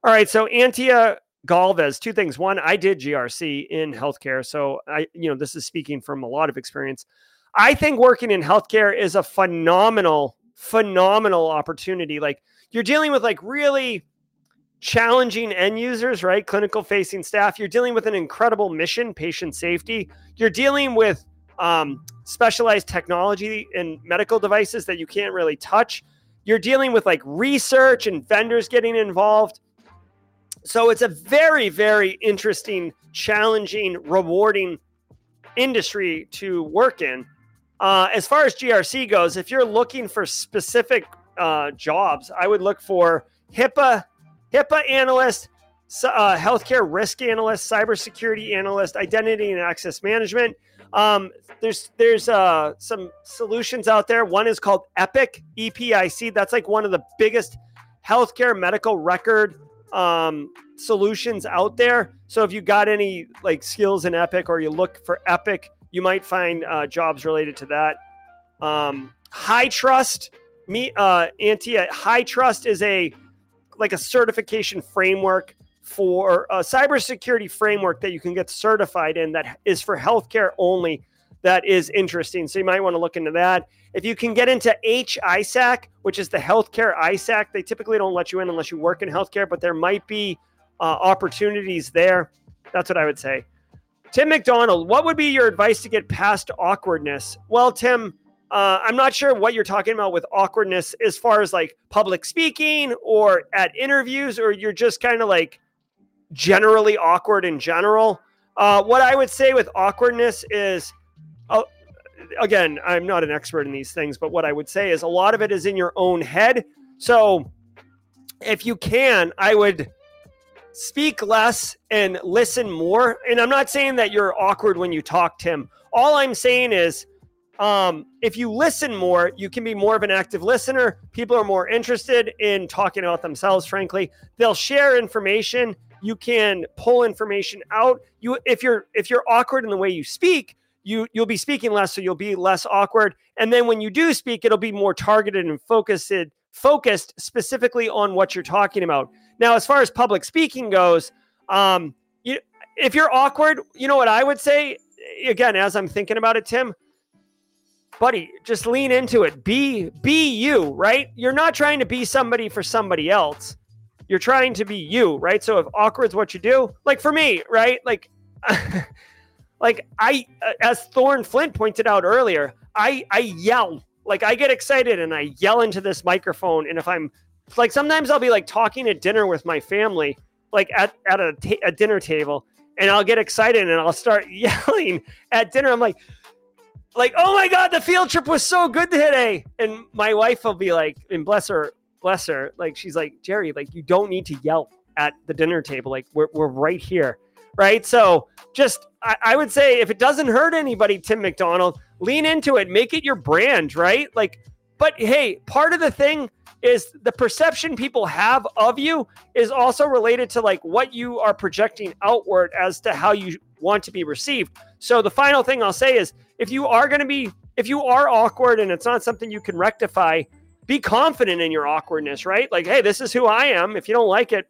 All right. So Antia Galvez, two things. One, I did G R C in healthcare. So I, you know, this is speaking from a lot of experience. I think working in healthcare is a phenomenal, phenomenal opportunity. Like you're dealing with like really challenging end users, right? Clinical facing staff. You're dealing with an incredible mission, patient safety. You're dealing with um, specialized technology and medical devices that you can't really touch. You're dealing with like research and vendors getting involved. So it's a very, very interesting, challenging, rewarding industry to work in. Uh, as far as G R C goes, if you're looking for specific uh, jobs, I would look for HIPAA, HIPAA analyst, uh, healthcare risk analyst, cybersecurity analyst, identity and access management. Um, there's there's uh, some solutions out there. One is called EPIC, E P I C. That's like one of the biggest healthcare medical record um solutions out there. So if you got any like skills in Epic or you look for Epic, you might find uh jobs related to that. um high trust me uh Antia, high trust is a like a certification framework for a cybersecurity framework that you can get certified in that is for healthcare only. That is interesting. So you might want to look into that. If you can get into H I S A C, which is the healthcare I S A C, they typically don't let you in unless you work in healthcare, but there might be uh, opportunities there. That's what I would say. Tim McDonald, what would be your advice to get past awkwardness? Well, Tim, uh, I'm not sure what you're talking about with awkwardness as far as like public speaking or at interviews, or you're just kind of like generally awkward in general. Uh, what I would say with awkwardness is, uh, again, I'm not an expert in these things, but what I would say is a lot of it is in your own head. So if you can, I would speak less and listen more. And I'm not saying that you're awkward when you talk, Tim. All I'm saying is um, if you listen more, you can be more of an active listener. People are more interested in talking about themselves, frankly. They'll share information. You can pull information out. You, if you're if you're awkward in the way you speak, you, you'll be speaking less, so you'll be less awkward. And then when you do speak, it'll be more targeted and focused, focused specifically on what you're talking about. Now, as far as public speaking goes, um, you, if you're awkward, you know what I would say? Again, as I'm thinking about it, Tim, buddy, just lean into it. Be, be you, right? You're not trying to be somebody for somebody else. You're trying to be you, right? So if awkward is what you do, like for me, right? Like, like I, as Thorne Flint pointed out earlier, I, I yell, like I get excited and I yell into this microphone. And if I'm like, sometimes I'll be like talking at dinner with my family, like at, at a, ta- a dinner table, and I'll get excited and I'll start yelling at dinner. I'm like, like, oh my God, the field trip was so good today. And my wife will be like, and bless her, Bless her. Like, she's like, Jerry, like, you don't need to yell at the dinner table. Like, we're we're right here. Right. So just, I, I would say if it doesn't hurt anybody, Tim McDonald, lean into it, make it your brand. Right. Like, but hey, part of the thing is the perception people have of you is also related to like what you are projecting outward as to how you want to be received. So the final thing I'll say is if you are going to be, if you are awkward and it's not something you can rectify, be confident in your awkwardness, right? Like, hey, this is who I am. If you don't like it,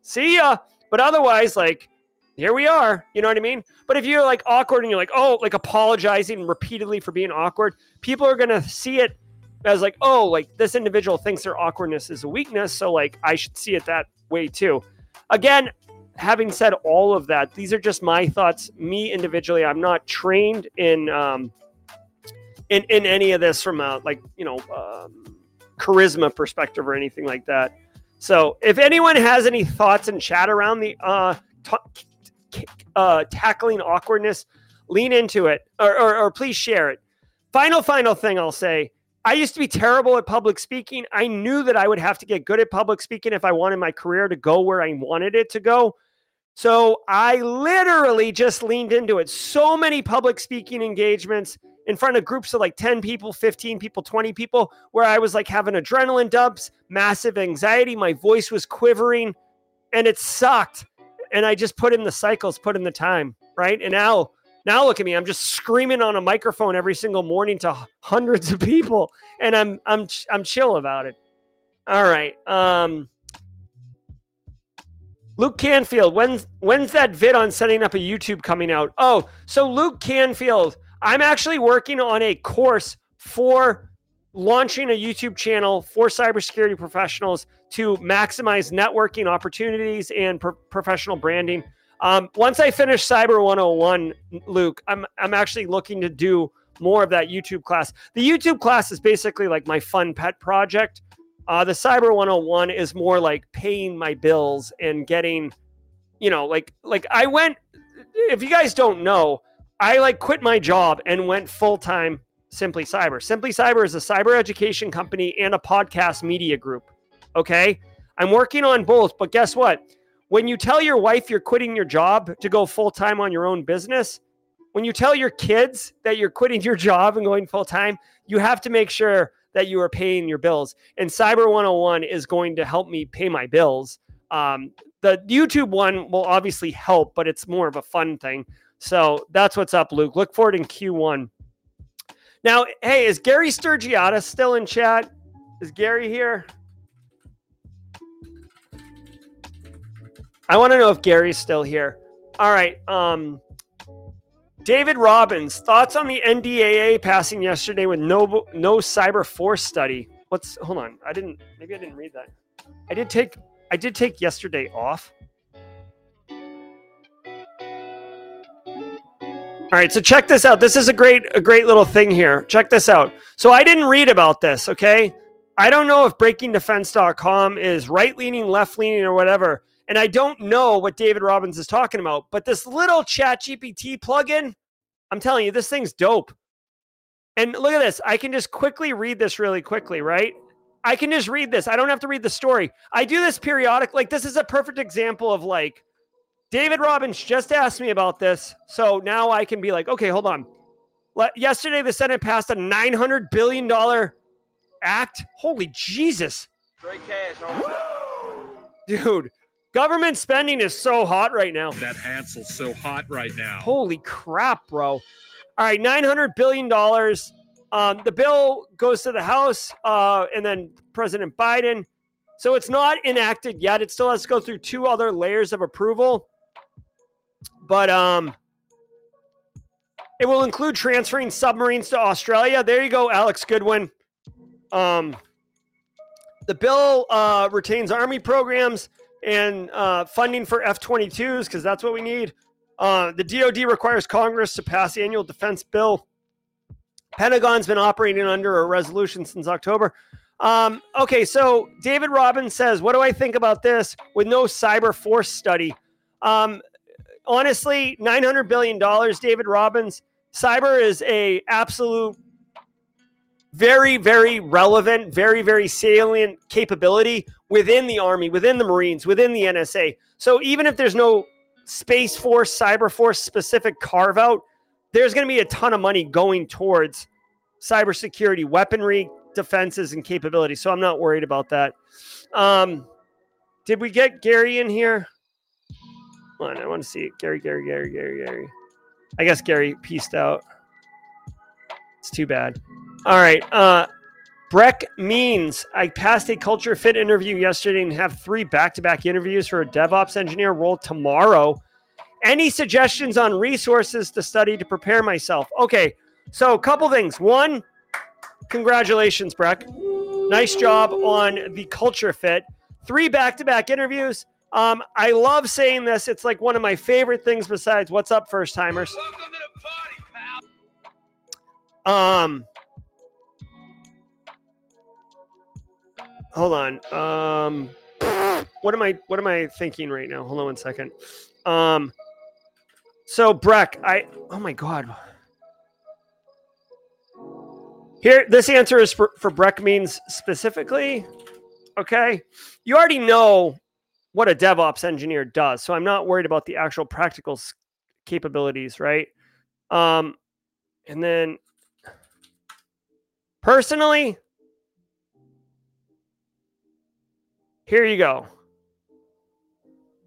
see ya. But otherwise, like, here we are. You know what I mean? But if you're like awkward and you're like, oh, like apologizing repeatedly for being awkward, people are going to see it as like, oh, like this individual thinks their awkwardness is a weakness. So like, I should see it that way too. Again, having said all of that, these are just my thoughts. Me individually, I'm not trained in, um, in, in any of this from a, like, you know, um, charisma perspective or anything like that. So if anyone has any thoughts and chat around the uh, t- uh tackling awkwardness, lean into it or, or, or please share it. Final, final thing I'll say, I used to be terrible at public speaking. I knew that I would have to get good at public speaking if I wanted my career to go where I wanted it to go. So I literally just leaned into it. So many public speaking engagements in front of groups of like ten people, fifteen people, twenty people, where I was like having adrenaline dumps, massive anxiety. My voice was quivering and it sucked. And I just put in the cycles, put in the time, right? And now, now look at me, I'm just screaming on a microphone every single morning to hundreds of people. And I'm, I'm, I'm chill about it. All right. Um, Luke Canfield, when's, when's that vid on setting up a YouTube coming out? Oh, so Luke Canfield, I'm actually working on a course for launching a YouTube channel for cybersecurity professionals to maximize networking opportunities and pro- professional branding. Um, once I finish Cyber one oh one, Luke, I'm I'm actually looking to do more of that YouTube class. The YouTube class is basically like my fun pet project. Uh, the Cyber one oh one is more like paying my bills and getting, you know, like like I went, if you guys don't know, I like quit my job and went full-time Simply Cyber. Simply Cyber is a cyber education company and a podcast media group, okay? I'm working on both, but guess what? When you tell your wife you're quitting your job to go full-time on your own business, when you tell your kids that you're quitting your job and going full-time, you have to make sure that you are paying your bills. And Cyber one oh one is going to help me pay my bills. Um, the YouTube one will obviously help, but it's more of a fun thing. So that's what's up, Luke. Look for it in Q one. Now, hey, is Gary Sturgiata still in chat? Is Gary here? I want to know if Gary's still here. All right. Um, David Robbins, thoughts on the N D A A passing yesterday with no no cyber force study. What's hold on? I didn't. Maybe I didn't read that. I did take. I did take yesterday off. All right, so check this out. This is a great, a great little thing here. Check this out. So I didn't read about this, okay? I don't know if breaking defense dot com is right-leaning, left-leaning, or whatever, and I don't know what David Robbins is talking about, but this little ChatGPT plugin, I'm telling you, this thing's dope. And look at this. I can just quickly read this really quickly, right? I can just read this. I don't have to read the story. I do this periodic. Like, this is a perfect example of, like, David Robbins just asked me about this, so now I can be like, okay, hold on. Let, yesterday, the Senate passed a nine hundred billion dollars act. Holy Jesus. Great cash. Dude, government spending is so hot right now. That Hansel's so hot right now. Holy crap, bro. All right, nine hundred billion dollars. Um, the bill goes to the House, uh, and then President Biden. So it's not enacted yet. It still has to go through two other layers of approval. But um, it will include transferring submarines to Australia. There you go, Alex Goodwin. Um, the bill uh, retains Army programs and uh, funding for F twenty-twos because that's what we need. Uh, the D O D requires Congress to pass the annual defense bill. Pentagon's been operating under a resolution since October. Um, okay, so David Robbins says, what do I think about this with no cyber force study? Um, honestly, nine hundred billion dollars, David Robbins. Cyber is a absolute, very, very relevant, very, very salient capability within the Army, within the Marines, within the N S A. So even if there's no Space Force, Cyber Force specific carve out, there's going to be a ton of money going towards cybersecurity, weaponry, defenses and capabilities, so I'm not worried about that. Um, did we get Gary in here? Come on, I want to see it. Gary, Gary, Gary, Gary, Gary. I guess Gary peaced out. It's too bad. All right. Uh, Breck Means, I passed a culture fit interview yesterday and have three back-to-back interviews for a DevOps engineer role tomorrow. Any suggestions on resources to study to prepare myself? Okay, so a couple things. One, congratulations, Breck. Nice job on the culture fit. Three back-to-back interviews. Um, I love saying this. It's like one of my favorite things besides what's up, first-timers. Welcome to the party, pal. Um, hold on. Um, what am I, what am I thinking right now? Hold on one second. Um, so, Breck, I... Oh, my God. Here, this answer is for, for Breck Means specifically, okay? You already know what a DevOps engineer does, so I'm not worried about the actual practical capabilities, right? Um, and then, personally, here you go.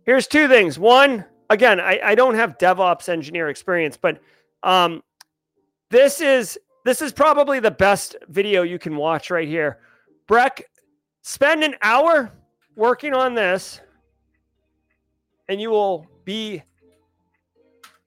Here's two things. One, again, I, I don't have DevOps engineer experience, but um, this is... This is probably the best video you can watch right here. Breck, spend an hour working on this and you will be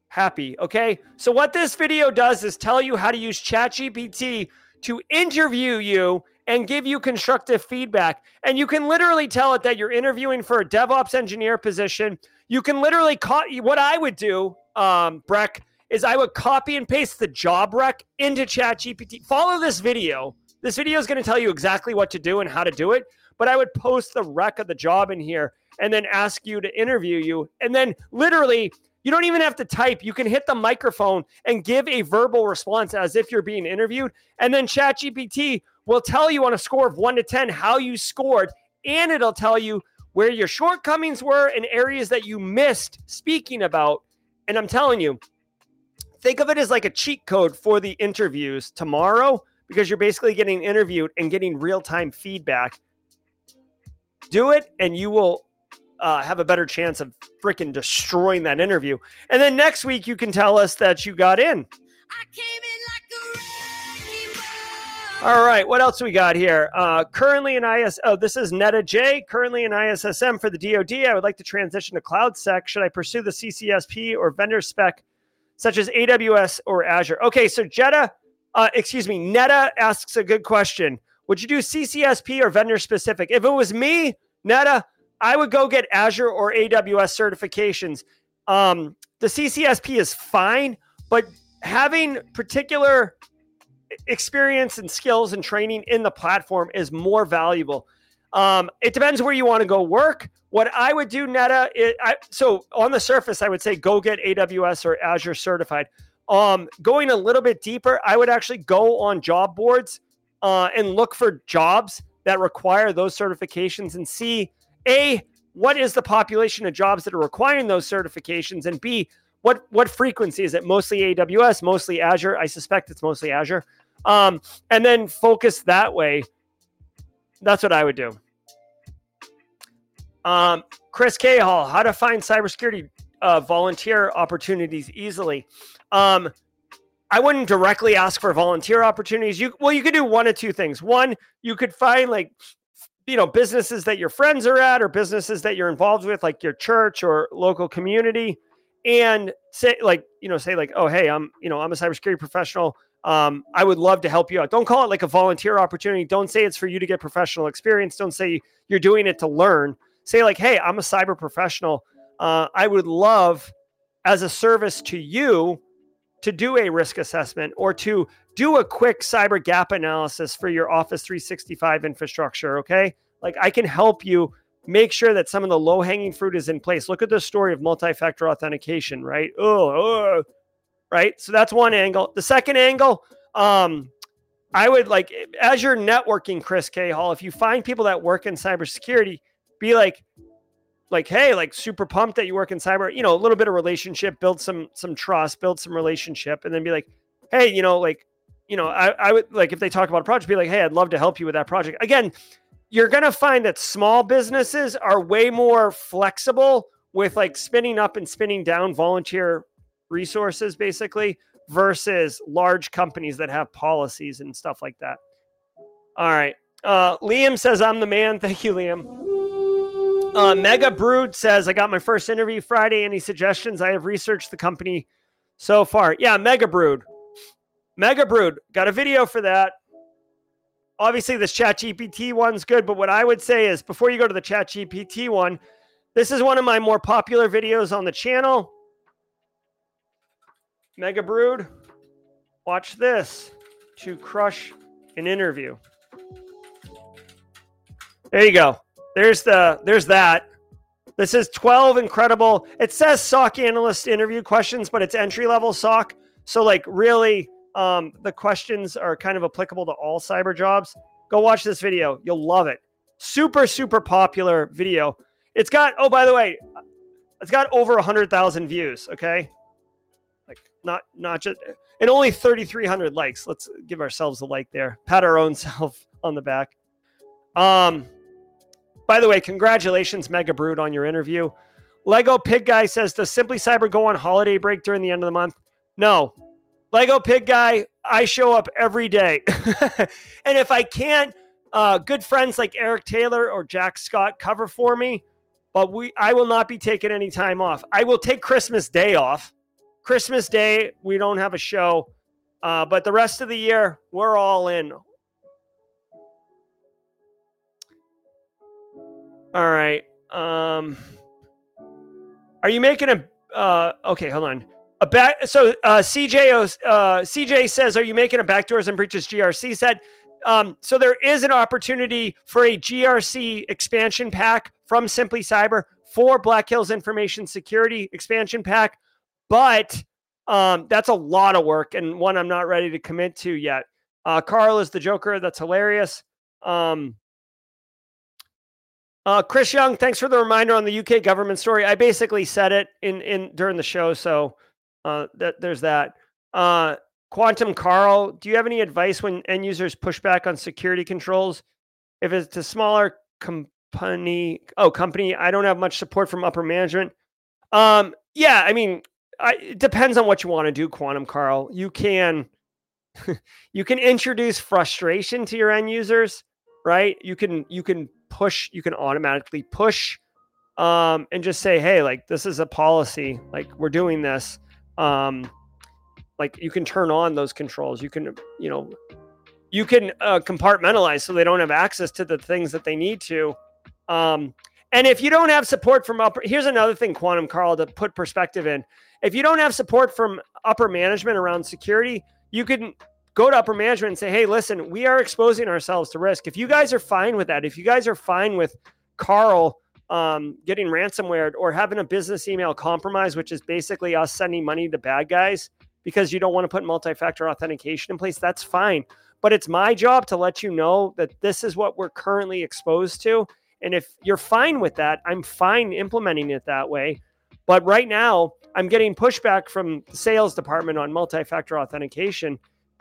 happy, okay? So what this video does is tell you how to use ChatGPT to interview you and give you constructive feedback. And you can literally tell it that you're interviewing for a DevOps engineer position. You can literally call, what I would do, um, Breck, is I would copy and paste the job rec into ChatGPT. Follow this video. This video is going to tell you exactly what to do and how to do it, but I would post the rec of the job in here and then ask you to interview you. And then literally, you don't even have to type. You can hit the microphone and give a verbal response as if you're being interviewed. And then ChatGPT will tell you on a score of one to ten how you scored, and it'll tell you where your shortcomings were and areas that you missed speaking about. And I'm telling you, think of it as like a cheat code for the interviews tomorrow because you're basically getting interviewed and getting real-time feedback. Do it and you will uh, have a better chance of freaking destroying that interview. And then next week you can tell us that you got in. I came in like a All right, what else we got here? Uh, currently in I S, oh, this is Netta J. Currently in I S S M for the D O D. I would like to transition to CloudSec. Should I pursue the C C S P or vendor spec, such as A W S or Azure? Okay, so Jetta, uh, excuse me, Netta asks a good question. Would you do C C S P or vendor specific? If it was me, Netta, I would go get Azure or A W S certifications. Um, the C C S P is fine, but having particular experience and skills and training in the platform is more valuable. Um, it depends where you want to go work. What I would do, Netta, is I, so on the surface, I would say go get A W S or Azure certified. Um, going a little bit deeper, I would actually go on job boards uh, and look for jobs that require those certifications and see, A, what is the population of jobs that are requiring those certifications? And B, what what frequency is it? Mostly A W S, mostly Azure. I suspect it's mostly Azure. Um, and then focus that way. That's what I would do. Um, Chris Cahall, how to find cybersecurity uh, volunteer opportunities easily. Um, I wouldn't directly ask for volunteer opportunities. You Well, you could do one of two things. One, you could find like, you know, businesses that your friends are at or businesses that you're involved with, like your church or local community, and say like, you know, say like, oh, hey, I'm, you know, I'm a cybersecurity professional. Um, I would love to help you out. Don't call it like a volunteer opportunity. Don't say it's for you to get professional experience. Don't say you're doing it to learn. Say like, hey, I'm a cyber professional. Uh, I would love as a service to you to do a risk assessment or to do a quick cyber gap analysis for your Office three sixty-five infrastructure, okay? Like I can help you make sure that some of the low-hanging fruit is in place. Look at the story of multi-factor authentication, right? Oh, oh, right? So that's one angle. The second angle, um, I would like, as you're networking, Chris Cahall, if you find people that work in cybersecurity, be like, like, hey, like super pumped that you work in cyber, you know, a little bit of relationship, build some some trust, build some relationship, and then be like, hey, you know, like, you know, I, I would like if they talk about a project, be like, hey, I'd love to help you with that project. Again, you're going to find that small businesses are way more flexible with like spinning up and spinning down volunteer resources, basically, versus large companies that have policies and stuff like that. All right. Uh, Liam says, I'm the man. Thank you, Liam. Uh, Mega Brood says, I got my first interview Friday. Any suggestions? I have researched the company so far. Yeah, Mega Brood. Mega Brood, got a video for that. Obviously, this ChatGPT one's good, but what I would say is before you go to the ChatGPT one, this is one of my more popular videos on the channel. Mega Brood, watch this to crush an interview. There you go. There's the there's that. This is twelve incredible. It says S O C analyst interview questions, but it's entry level S O C. So like really. Um, the questions are kind of applicable to all cyber jobs. Go watch this video. You'll love it. Super, super popular video. It's got, oh, by the way, it's got over one hundred thousand views, okay? Like not not just, and only thirty-three hundred likes. Let's give ourselves a like there. Pat our own self on the back. Um, by the way, congratulations, Mega Brood, on your interview. Lego Pig Guy says, does Simply Cyber go on holiday break during the end of the month? No. Lego Pig Guy, I show up every day. And if I can't, uh, good friends like Eric Taylor or Jack Scott cover for me, but we I will not be taking any time off. I will take Christmas Day off. Christmas Day, we don't have a show. Uh, but the rest of the year, we're all in. All right. Um, are you making a... Uh, okay, hold on. A back, so uh, C J uh, C J says, are you making a backdoors and breaches G R C set? Um, so there is an opportunity for a G R C expansion pack from Simply Cyber for Black Hills Information Security expansion pack, but um, that's a lot of work and one I'm not ready to commit to yet. Uh, Carl is the Joker. That's hilarious. Um, uh, Chris Young, thanks for the reminder on the U K government story. I basically said it in, in during the show, so... Uh, that there's that. Uh, Quantum Carl, do you have any advice when end users push back on security controls? If it's a smaller company, oh, company, I don't have much support from upper management. Um, yeah, I mean, I, it depends on what you want to do, Quantum Carl. You can, you can introduce frustration to your end users, right? You can you can push, you can automatically push um, and just say, hey, like, this is a policy, like, we're doing this. Um, like, you can turn on those controls. You can, you know, you can uh, compartmentalize so they don't have access to the things that they need to. Um, and if you don't have support from upper, here's another thing, Quantum Carl, to put perspective in. If you don't have support from upper management around security, you can go to upper management and say, hey, listen, we are exposing ourselves to risk. If you guys are fine with that, if you guys are fine with Carl um, getting ransomware or having a business email compromise, which is basically us sending money to bad guys because you don't want to put multi-factor authentication in place, that's fine. But it's my job to let you know that this is what we're currently exposed to. And if you're fine with that, I'm fine implementing it that way. But right now, I'm getting pushback from the sales department on multi-factor authentication.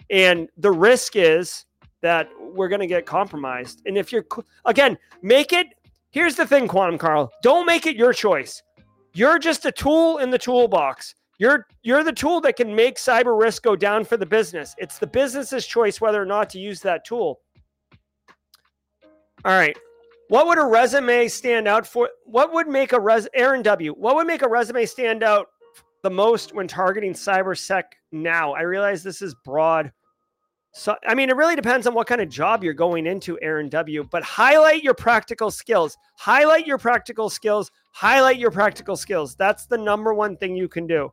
And the risk is that we're going to get compromised. And if you're, again, make it, here's the thing, Quantum Carl, don't make it your choice. You're just a tool in the toolbox. You're you're the tool that can make cyber risk go down for the business. It's the business's choice whether or not to use that tool. All right. What would a resume stand out for? What would make a res, Aaron W., what would make a resume stand out the most when targeting cybersec now? I realize this is broad. So, I mean, it really depends on what kind of job you're going into, Aaron W., but highlight your practical skills. Highlight your practical skills. Highlight your practical skills. That's the number one thing you can do.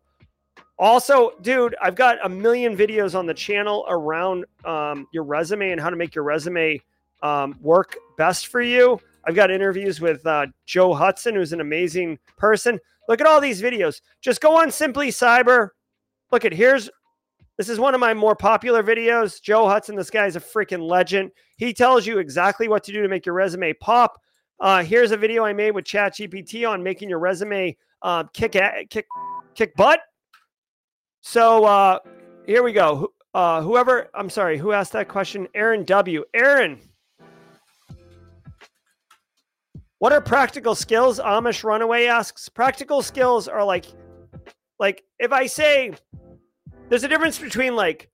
Also, dude, I've got a million videos on the channel around um, your resume and how to make your resume um, work best for you. I've got interviews with uh, Joe Hudson, who's an amazing person. Look at all these videos. Just go on Simply Cyber. Look at here's, this is one of my more popular videos. Joe Hudson, this guy's a freaking legend. He tells you exactly what to do to make your resume pop. Uh, here's a video I made with ChatGPT on making your resume uh, kick, at, kick, kick butt. So uh, here we go. Uh, whoever, I'm sorry, who asked that question? Aaron W. Aaron, what are practical skills? Amish Runaway asks. Practical skills are like, like if I say, there's a difference between like,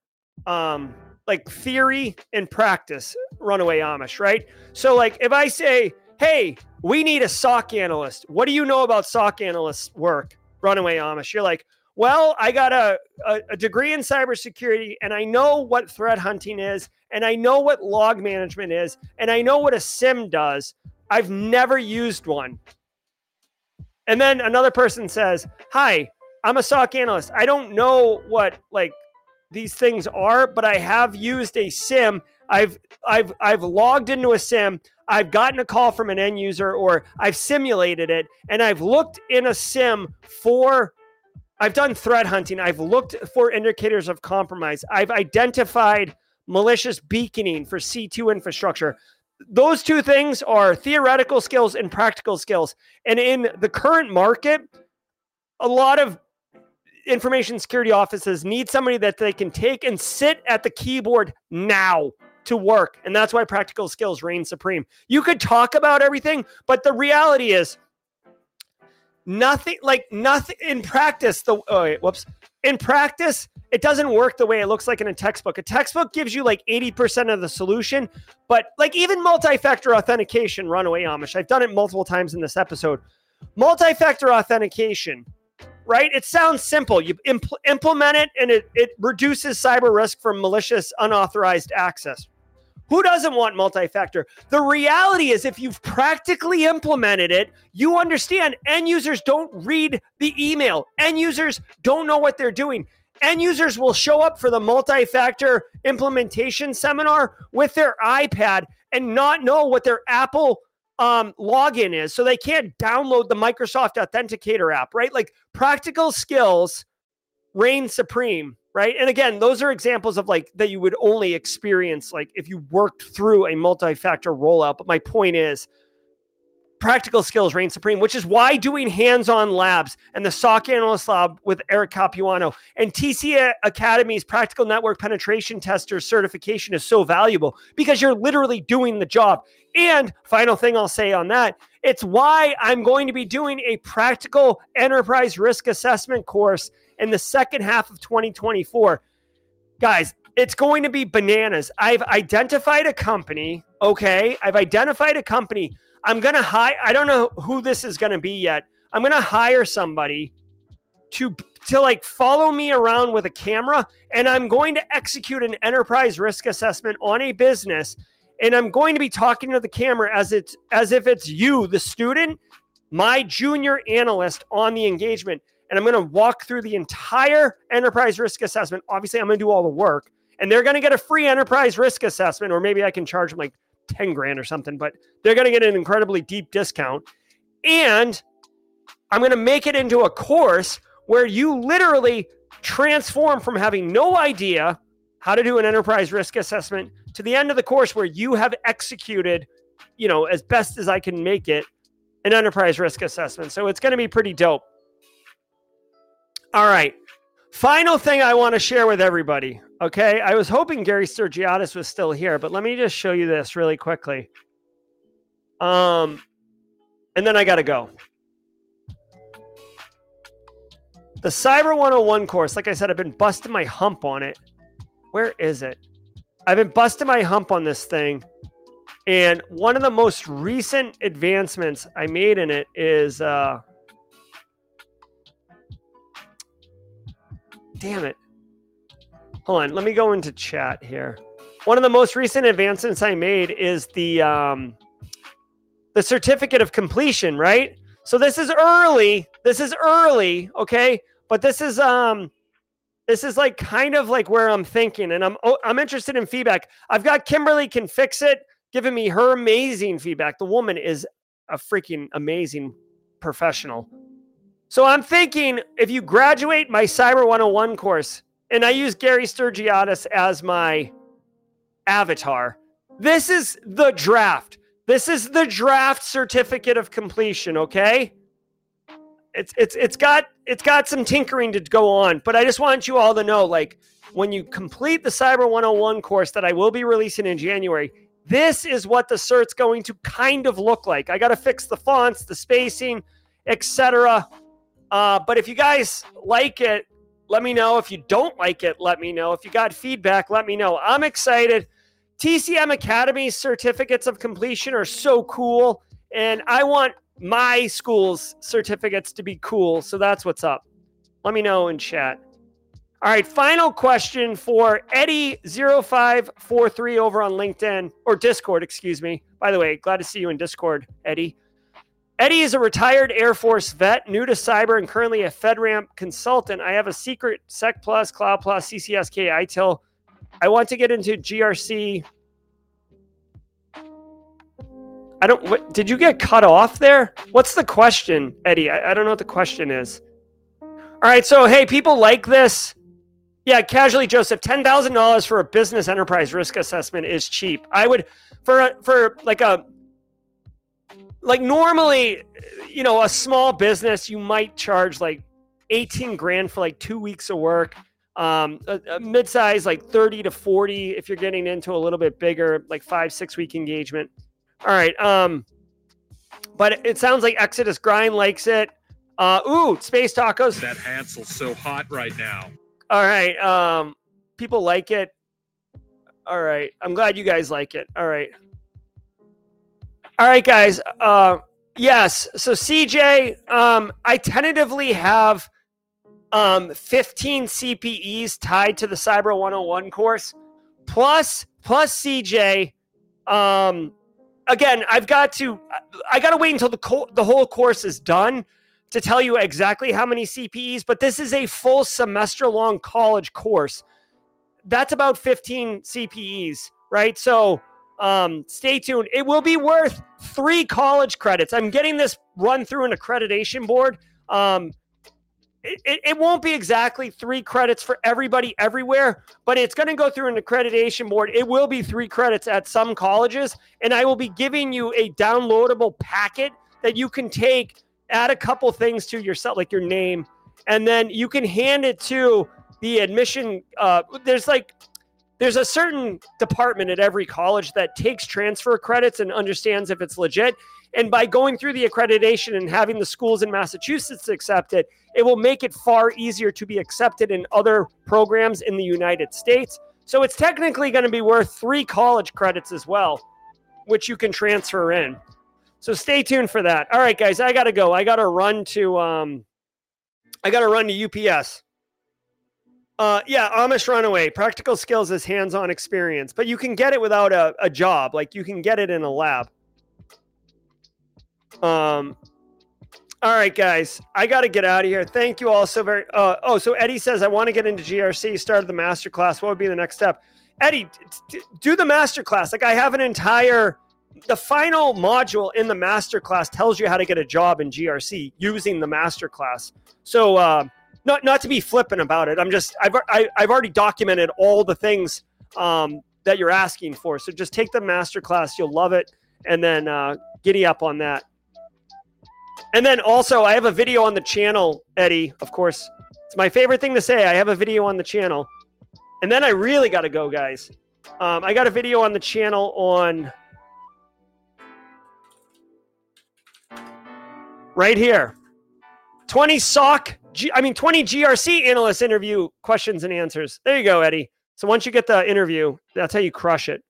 um, like theory and practice. Runaway Amish, right? So like if I say, hey, we need a S O C analyst. What do you know about S O C analysts' work? Runaway Amish, you're like, well, I got a, a, a degree in cybersecurity and I know what threat hunting is and I know what log management is and I know what a SIM does. I've never used one. And then another person says, hi, I'm a S O C analyst. I don't know what like these things are, but I have used a SIM. I've I've I've logged into a SIM. I've gotten a call from an end user or I've simulated it and I've looked in a SIM for I've done threat hunting. I've looked for indicators of compromise. I've identified malicious beaconing for C two infrastructure. Those two things are theoretical skills and practical skills. And in the current market, a lot of information security offices need somebody that they can take and sit at the keyboard now to work. And that's why practical skills reign supreme. You could talk about everything, but the reality is nothing, like nothing in practice. The oh, wait, whoops. In practice, it doesn't work the way it looks like in a textbook. A textbook gives you like eighty percent of the solution, but like even multi-factor authentication, Runaway Amish, I've done it multiple times in this episode. Multi-factor authentication, right? It sounds simple. You impl- implement it and it, it reduces cyber risk from malicious, unauthorized access. Who doesn't want multi-factor? The reality is if you've practically implemented it, you understand end users don't read the email. End users don't know what they're doing. End users will show up for the multi-factor implementation seminar with their iPad and not know what their Apple um, login is. So they can't download the Microsoft Authenticator app, right? Like practical skills reign supreme. Right. And again, those are examples of like that you would only experience like if you worked through a multi-factor rollout. But my point is practical skills reign supreme, which is why doing hands-on labs and the S O C analyst lab with Eric Capuano and T C Academy's practical network penetration tester certification is so valuable because you're literally doing the job. And final thing I'll say on that, it's why I'm going to be doing a practical enterprise risk assessment course in the second half of twenty twenty-four. Guys, It's going to be bananas. I've identified a company. Okay. I've identified a company. I'm going to hire. I don't know who this is going to be yet. I'm going to hire somebody to, to like follow me around with a camera, and I'm going to execute an enterprise risk assessment on a business. And I'm going to be talking to the camera as it's, as if it's you, the student, my junior analyst on the engagement. And I'm going to walk through the entire enterprise risk assessment. Obviously, I'm going to do all the work, and they're going to get a free enterprise risk assessment, or maybe I can charge them like ten grand or something, but they're going to get an incredibly deep discount. And I'm going to make it into a course where you literally transform from having no idea how to do an enterprise risk assessment to the end of the course where you have executed, you know, as best as I can make it, an enterprise risk assessment. So it's going to be pretty dope. All right. Final thing I want to share with everybody. Okay. I was hoping Gary Sturgiadis was still here, but let me just show you this really quickly. Um, and then I got to go. The Cyber one oh one course, like I said, I've been busting my hump on it. Where is it? I've been busting my hump on this thing. And one of the most recent advancements I made in it is, uh, damn it. Hold on. Let me go into chat here. One of the most recent advancements I made is the um, the certificate of completion, right? So this is early. This is early, okay? But this is um, this is like kind of like where I'm thinking, and I'm oh, I'm interested in feedback. I've got Kimberly Can Fix It giving me her amazing feedback. The woman is a freaking amazing professional. So I'm thinking, if you graduate my Cyber one oh one course, and I use Gary Sturgiadis as my avatar, this is the draft. This is the draft certificate of completion, okay? It's it's it's got it's got some tinkering to go on, but I just want you all to know, like, when you complete the Cyber one oh one course that I will be releasing in January, this is what the cert's going to kind of look like. I got to fix the fonts, the spacing, et cetera. Uh, but if you guys like it, let me know. If you don't like it, let me know. If you got feedback, let me know. I'm excited. T C M Academy's certificates of completion are so cool, and I want my school's certificates to be cool. So that's what's up. Let me know in chat. All right, final question for Eddie zero five four three over on LinkedIn, or Discord, excuse me. By the way, glad to see you in Discord, Eddie. Eddie is a retired Air Force vet, new to cyber, and currently a FedRAMP consultant. I have a secret Sec Plus, Cloud Plus, C C S K, I T I L. I want to get into G R C. I don't, what, did you get cut off there? What's the question, Eddie? I, I don't know what the question is. All right, so hey, people like this. Yeah, Casually Joseph, ten thousand dollars for a business enterprise risk assessment is cheap. I would, for for like a, Like normally, you know, a small business, you might charge like eighteen grand for like two weeks of work. Um, a, a mid-size, like thirty to forty, if you're getting into a little bit bigger, like five, six week engagement. All right. Um, but it sounds like Exodus Grind likes it. Uh, ooh, Space Tacos. That Hansel's so hot right now. All right. Um, people like it. All right. I'm glad you guys like it. All right. All right, guys. Uh, yes. So C J, um, I tentatively have um, fifteen C P Es tied to the Cyber one oh one course, plus plus C J. Um, again, I've got to I got to wait until the co- the whole course is done to tell you exactly how many C P Es. But this is a full semester long college course. That's about fifteen C P Es, right? So. Um, stay tuned. It will be worth three college credits. I'm getting this run through an accreditation board. Um, it, it, it won't be exactly three credits for everybody everywhere, but it's going to go through an accreditation board. It will be three credits at some colleges, and I will be giving you a downloadable packet that you can take, add a couple things to yourself, like your name, and then you can hand it to the admission. Uh, there's like There's a certain department at every college that takes transfer credits and understands if it's legit. And by going through the accreditation and having the schools in Massachusetts accept it, it will make it far easier to be accepted in other programs in the United States. So it's technically going to be worth three college credits as well, which you can transfer in. So stay tuned for that. All right, guys, I got to go. I got to run to um, I got to run to U P S. Uh, yeah, Amish Runaway. Practical skills is hands-on experience, but you can get it without a, a job. Like you can get it in a lab. Um. All right, guys, I got to get out of here. Thank you all so very. Uh, oh, so Eddie says, I want to get into G R C, started the masterclass. What would be the next step? Eddie, t- t- do the masterclass. Like I have an entire, the final module in the masterclass tells you how to get a job in G R C using the masterclass. So uh, not not to be flippant about it. I'm just, I've I, I've already documented all the things um, that you're asking for. So just take the masterclass. You'll love it. And then uh, giddy up on that. And then also, I have a video on the channel, Eddie, of course. It's my favorite thing to say. I have a video on the channel. And then I really got to go, guys. Um, I got a video on the channel on... right here. twenty S O C, G- I mean, twenty G R C analyst interview questions and answers. There you go, Eddie. So once you get the interview, that's how you crush it.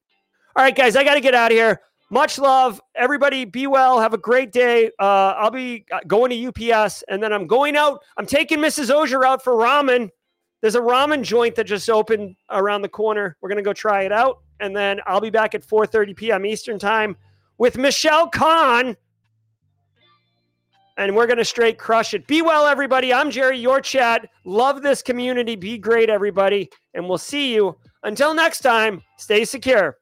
All right, guys, I got to get out of here. Much love, everybody. Be well. Have a great day. Uh, I'll be going to U P S, and then I'm going out. I'm taking Missus Ozier out for ramen. There's a ramen joint that just opened around the corner. We're going to go try it out, and then I'll be back at four thirty p.m. Eastern time with Michelle Kahn, and we're going to straight crush it. Be well, everybody. I'm Jerry, your chat. Love this community. Be great, everybody, and we'll see you. Until next time, stay secure.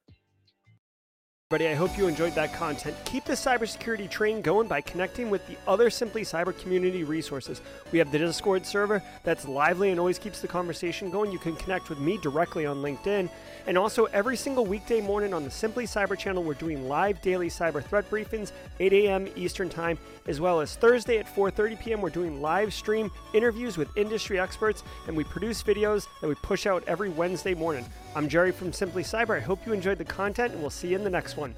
Everybody, I hope you enjoyed that content. Keep the cybersecurity train going by connecting with the other Simply Cyber community resources. We have the Discord server that's lively and always keeps the conversation going. You can connect with me directly on LinkedIn. And also every single weekday morning on the Simply Cyber channel, we're doing live daily cyber threat briefings, eight a.m. Eastern time, as well as Thursday at four thirty p.m. We're doing live stream interviews with industry experts, and we produce videos that we push out every Wednesday morning. I'm Jerry from Simply Cyber. I hope you enjoyed the content, and we'll see you in the next one.